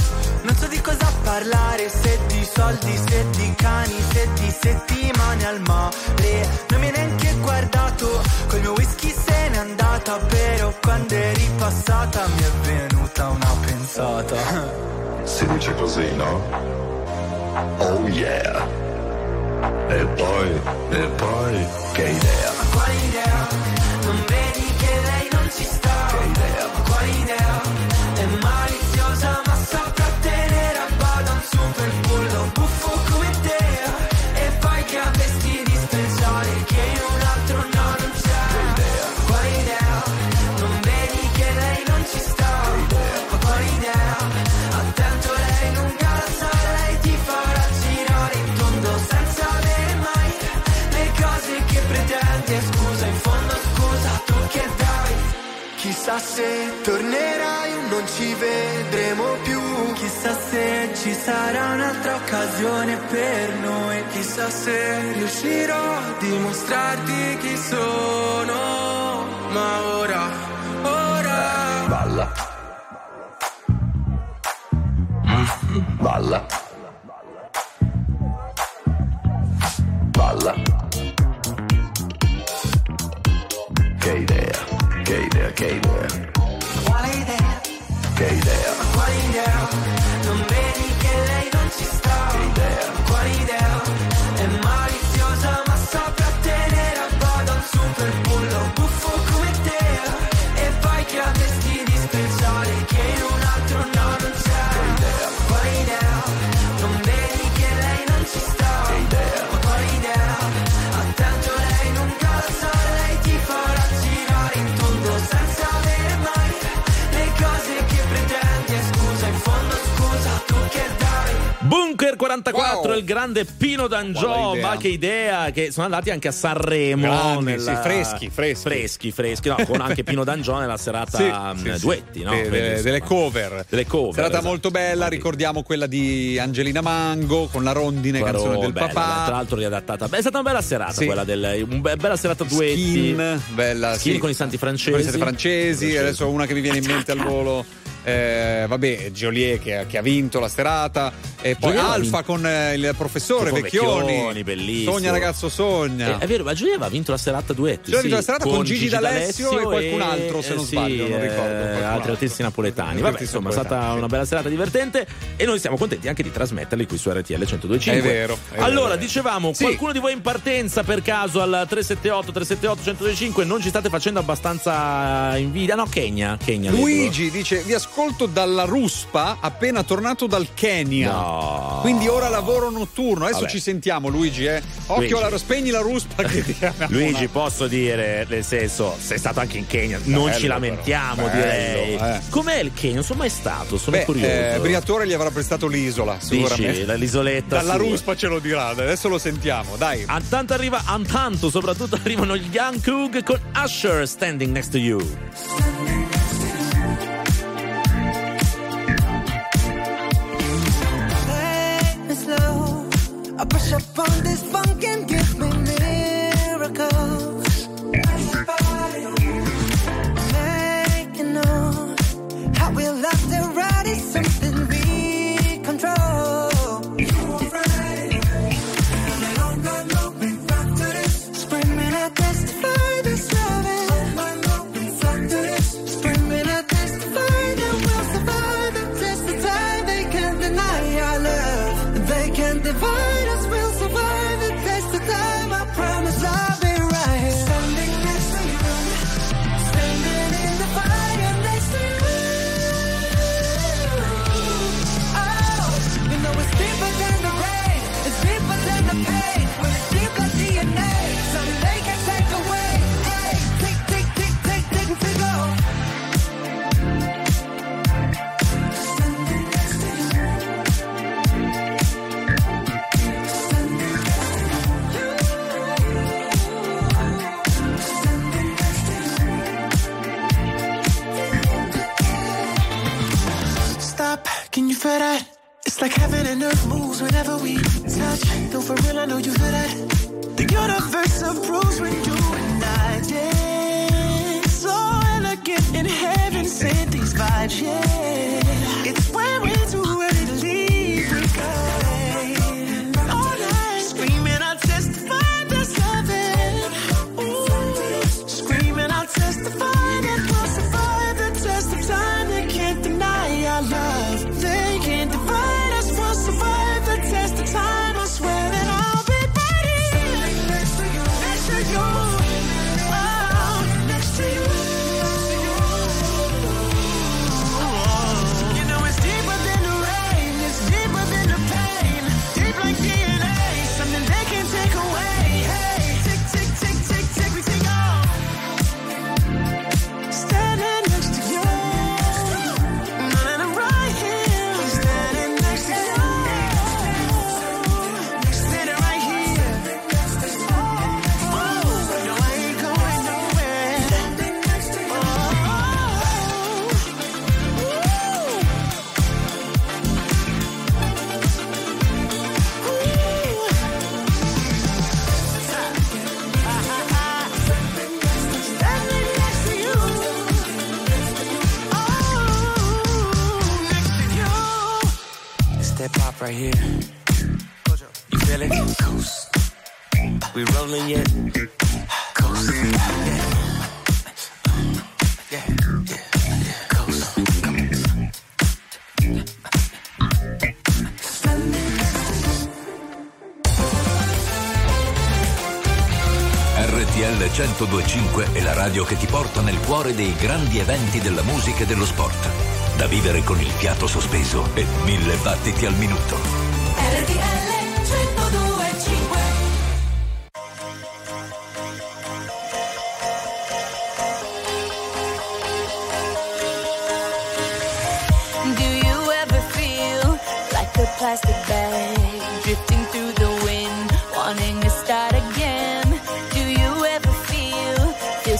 non so di cosa parlare, se di soldi, se di cani, se di settimane al mare. Non mi hai neanche guardato, col mio whisky se n'è andata, però quando è ripassata mi è venuta una pensata. Si dice così, no? Oh yeah. E poi, che idea. Ma quale idea? Non vedi che lei non ci sta. Che idea. Ma quale idea? È maliziosa ma saprà tenere a bada un super bullo buffo come te. E poi che avresti di speciale che in un altro no non c'è. Che idea. Ma quale idea? Non vedi che lei non ci sta. Che idea. Ma quale idea? Attento, lei non calza, lei ti farà girare in tondo senza avere mai le cose che pretendi. Scusa, in fondo scusa, tu che dai? Chissà se tornerai o non ci vedremo più. Chissà se ci sarà un'altra occasione per noi. Chissà se riuscirò a dimostrarti chi sono. Ma ora balla. Balla. Balla. Che idea. Che idea. Quale idea? Che idea. Ma quale idea? Non vedi che lei non ci sta. Che idea. Ma quale idea? È maliziosa ma saprà tenere a bada un super bullo buffo come te. E poi che avresti di speciale che in un altro no non c'è. Che idea. Ma quale idea? Non vedi che lei non ci sta. Che idea. Ma quale idea? Attento, lei non calza, lei ti farà girare in tondo senza avere mai le cose che pretendi. Scusa, in fondo scusa, tu che dai? Bunker 44, wow. Il grande Pino D'Angiò, ma che idea, che sono andati anche a Sanremo. Grandi, nella... sì, freschi, no, con anche Pino D'Angiò nella serata sì, duetti, sì, no? Delle cover. Serata esatto. Molto bella, ricordiamo quella di Angelina Mango con La Rondine, però, canzone del bella, papà. Tra l'altro riadattata. Beh, è stata una bella serata, sì. Quella del bella serata duetti. Skin, sì. Con i Santi Francesi. Adesso una che mi viene in mente al volo. Joliet che ha vinto la serata, e poi Joliet Alfa con il professore Vecchioni, bellissimo. Sogna ragazzo sogna, è vero, ma Joliet aveva vinto la serata duetti, sì, la serata con Gigi D'Alessio e qualcun altro, se non sbaglio, non ricordo, altri artisti napoletani. Vabbè, insomma è stata una bella serata divertente e noi siamo contenti anche di trasmetterli qui su RTL 102.5. È vero. Allora dicevamo, sì. Qualcuno di voi in partenza per caso al 378 378 125 non ci state facendo abbastanza invidia? No, Kenya Luigi dice vi ascolto dalla ruspa, appena tornato dal Kenya. No. Quindi ora lavoro notturno. Adesso ci sentiamo, Luigi. Occhio, Luigi. Spegni la ruspa. Che ti Luigi, posso dire, nel senso, sei stato anche in Kenya. Non ci lamentiamo, però. Direi. Com'è il Kenya? Non sono mai stato, sono curioso. Briatore gli avrà prestato l'isola, sicuramente. Dici, dall'isoletta. Dalla ruspa ce lo dirà. Adesso lo sentiamo, dai. Soprattutto arrivano gli Young Cook con Usher, Standing Next to You. I push up on this funk and give me miracles. Everybody making know how we love to ride is something we control. You are ready, and I don't know we rock to this. Screaming at this to find us loving. I know we rock to this. Screaming at this to find that we'll survive and test the time. They can't deny our love. They can't divide. That. It's like heaven and earth moves whenever we touch. Though for real, I know you feel that. The universe approves when you and I dance. So elegant in heaven, sent these vibes, yeah. It's when we're too ready to leave. We go all night, screaming, I'll testify that's loving. Ooh, screaming, I'll testify. Right here, you feel it? Coast, we rolling yet? Coast, yeah, yeah, yeah, coast. Come on. RTL 102.5 è la radio che ti porta nel cuore dei grandi eventi della musica e dello sport. Da vivere con il fiato sospeso e 1000 battiti al minuto. RTL 102.5. Do you ever feel like a plastic bag drifting through the wind, wanting to start again? Do you ever feel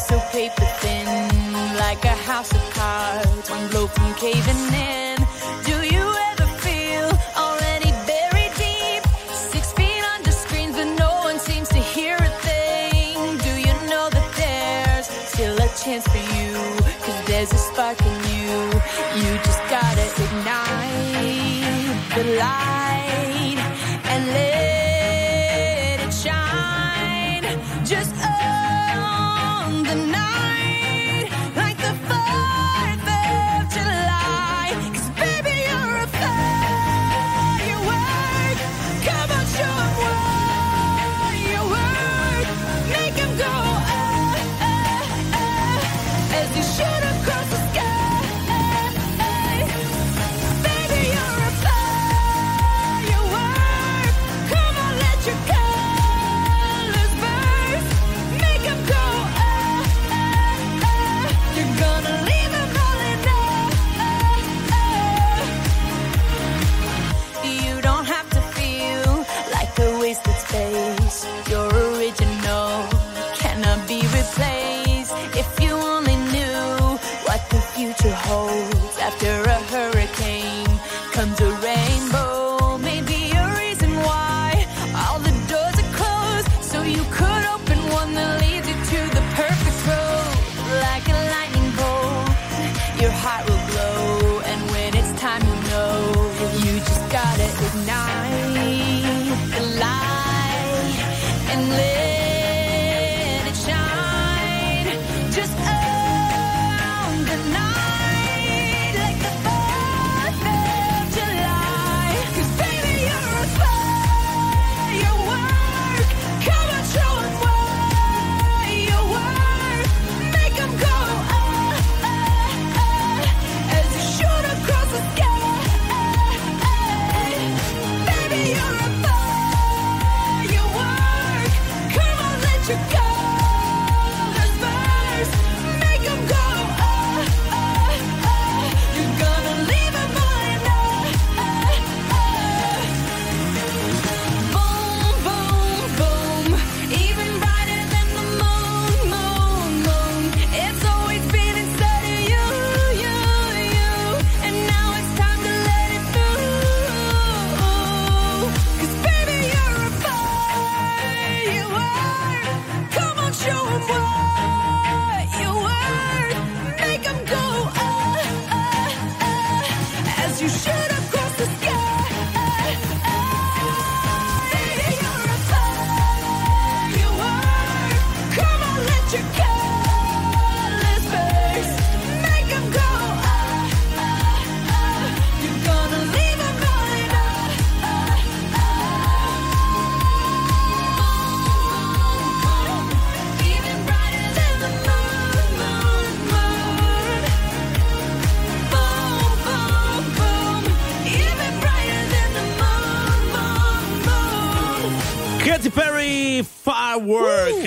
so paper thin, like a house of cards? One blow from caving in. Do you ever feel already buried deep? 6 feet under screens, but no one seems to hear a thing. Do you know that there's still a chance for you? 'Cause there's a spark in you. You just gotta ignite the light and let it shine. Just on the night.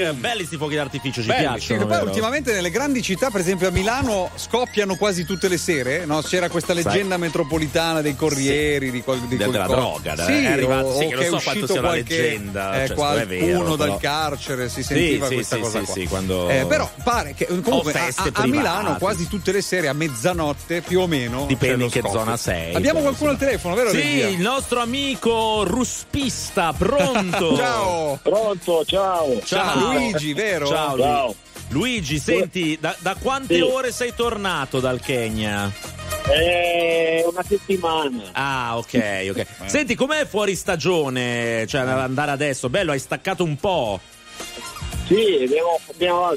Belli sti fuochi d'artificio, ci piacciono. Sì, poi vero? Ultimamente nelle grandi città, per esempio a Milano, scoppiano quasi tutte le sere, no? C'era questa leggenda metropolitana dei corrieri, sì, della droga, sì, è arrivato, sì, che non so quanto sia una leggenda, cioè, qualcuno dal carcere si sentiva, sì, questa, sì, cosa, sì, qua. Sì, quando... però pare che comunque a Milano quasi tutte le sere a mezzanotte più o meno, dipende in che zona sei. Abbiamo qualcuno al telefono, vero? Sì, il nostro amico ruspista, pronto? Ciao. Pronto, ciao. Ciao. Luigi, vero? Ciao, ciao. Luigi, senti, da quante, sì, ore sei tornato dal Kenya? Una settimana. Ah, ok. Senti, com'è fuori stagione? Cioè, andare adesso, bello, hai staccato un po'. Sì,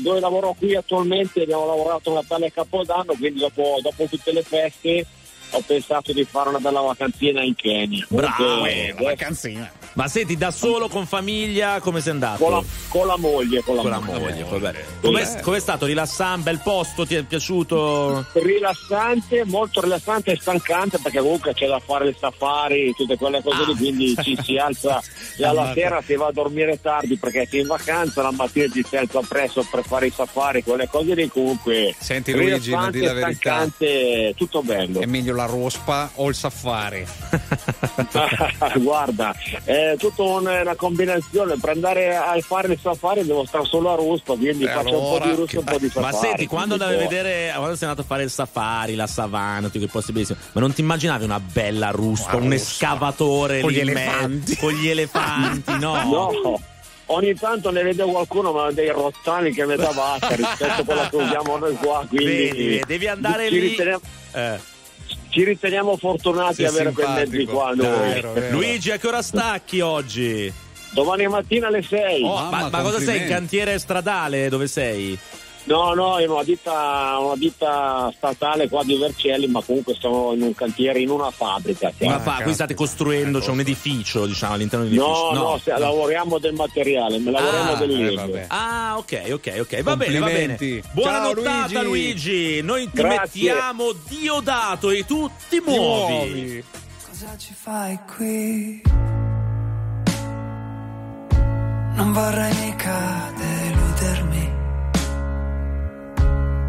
dove lavoro qui attualmente abbiamo lavorato Natale e Capodanno, quindi dopo tutte le feste ho pensato di fare una bella vacanzina in Kenya. Bravo, vacanzina. Ma senti, da solo, con famiglia, come sei andato? Con la moglie. Com'è stato? Rilassante? Bel posto? Ti è piaciuto? Rilassante, molto rilassante e stancante, perché comunque c'è da fare le safari, tutte quelle cose lì, quindi si alza la sera, si va a dormire tardi perché sei in vacanza, la mattina ti sei alza presto per fare i safari, quelle cose lì, comunque. Senti Luigi, non di la verità, tutto bello. È meglio la rospa o il safari? Guarda, tutta una combinazione. Per andare a fare il safari devo stare solo a ruspa, quindi faccio un po' di ruspa e un po' di safari. Ma senti, quando quando sei andato a fare il safari, la savana, tutti quei posti bellissimi, ma non ti immaginavi una bella ruspa, un escavatore con gli elefanti? No. Ogni tanto ne vedo qualcuno, ma dei rottami che è metà vacca rispetto a quello che usiamo noi qua, quindi devi andare lì. Ci riteniamo fortunati ad avere quei mezzi qua noi. Vero. Luigi, a che ora stacchi oggi? Domani mattina alle 6. Ma cosa sei, in cantiere stradale? Dove sei? No, è una ditta statale qua di Vercelli, ma comunque sono in un cantiere, in una fabbrica. Qui state costruendo, c'è un edificio, diciamo, all'interno di un edificio. No, lavoriamo del materiale, lavoriamo del legno. Ah, ok, va bene. Buona nottata, Luigi. Noi ti mettiamo Diodato e tu ti muovi. Cosa ci fai qui? Non vorrei mica deludermi.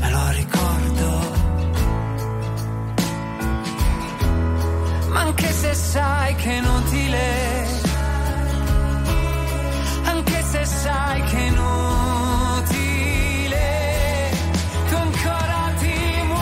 me lo ricordo. Ma anche se sai che è inutile, anche se sai che è inutile, tu ancora ti muovi.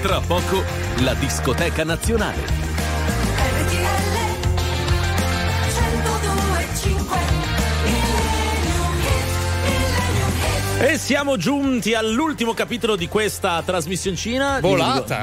Tra poco la discoteca nazionale. RTL 102.5. E siamo giunti all'ultimo capitolo di questa trasmissioncina. Volata.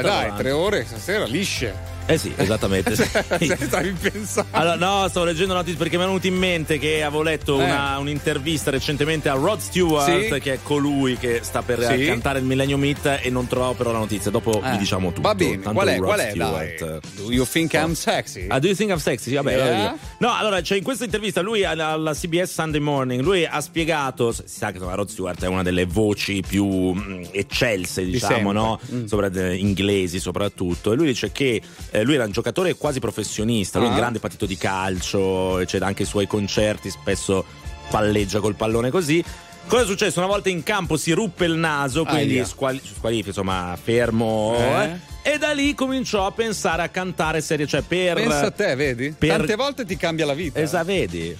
Dai, 3 ore stasera lisce. Eh sì, esattamente. Stavi pensando. Allora, no, stavo leggendo una notizia perché mi è venuto in mente che avevo letto un'intervista recentemente a Rod Stewart, che è colui che sta per cantare il Millennium Hit, e non trovavo però la notizia. Dopo vi diciamo tutto. Va bene, tanto qual è? Dai. Do you think I'm sexy? Do you think I'm sexy? Vabbè, yeah. No, allora, cioè, in questa intervista lui alla CBS Sunday Morning, lui ha spiegato, si sa che Rod Stewart è una delle voci più eccelse, diciamo, no? Inglesi soprattutto, e lui dice che lui era un giocatore quasi professionista, lui è un grande partito di calcio, cioè anche i suoi concerti spesso palleggia col pallone così. Cosa è successo? Una volta in campo si ruppe il naso, quindi squalifica, insomma, fermo. E da lì cominciò a pensare a cantare serie, cioè per. Pensa a te, vedi? Tante volte ti cambia la vita. Esatto, vedi.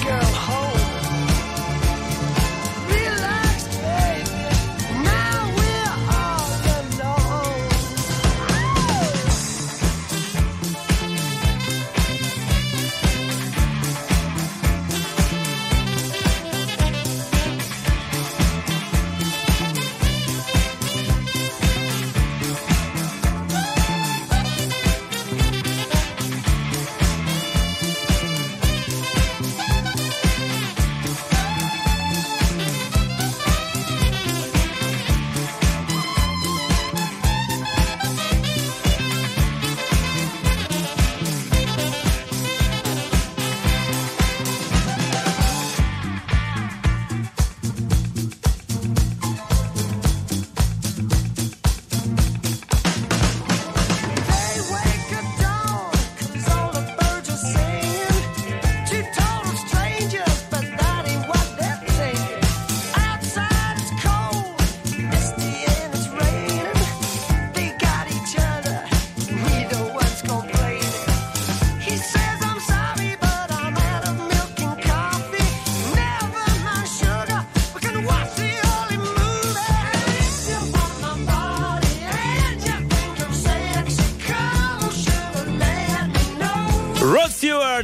Girl, hold. Relax, baby.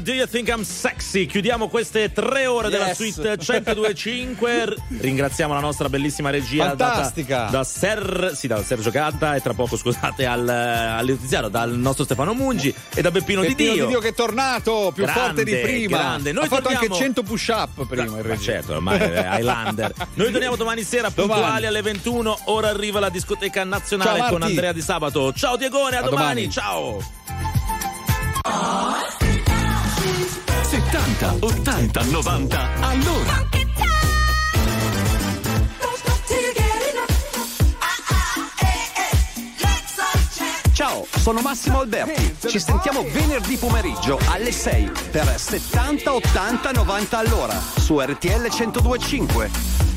Do You Think I'm Sexy? Chiudiamo queste 3 ore della suite 102.5. Ringraziamo la nostra bellissima regia fantastica da Sergio Gadda, e tra poco, scusate, al Tiziano, dal nostro Stefano Mungi e da Peppino Di Dio che è tornato più forte di prima. Noi fatto anche 100 push up prima, certo, ormai Highlander. Noi torniamo domani sera puntuali alle 21. Ora arriva la discoteca nazionale con Andrea Di Sabato. Ciao Diegone, a domani. Ciao. 70, 80, 90, allora ciao, sono Massimo Alberti. Ci sentiamo venerdì pomeriggio alle 6 per 70, 80, 90 all'ora su RTL 102.5.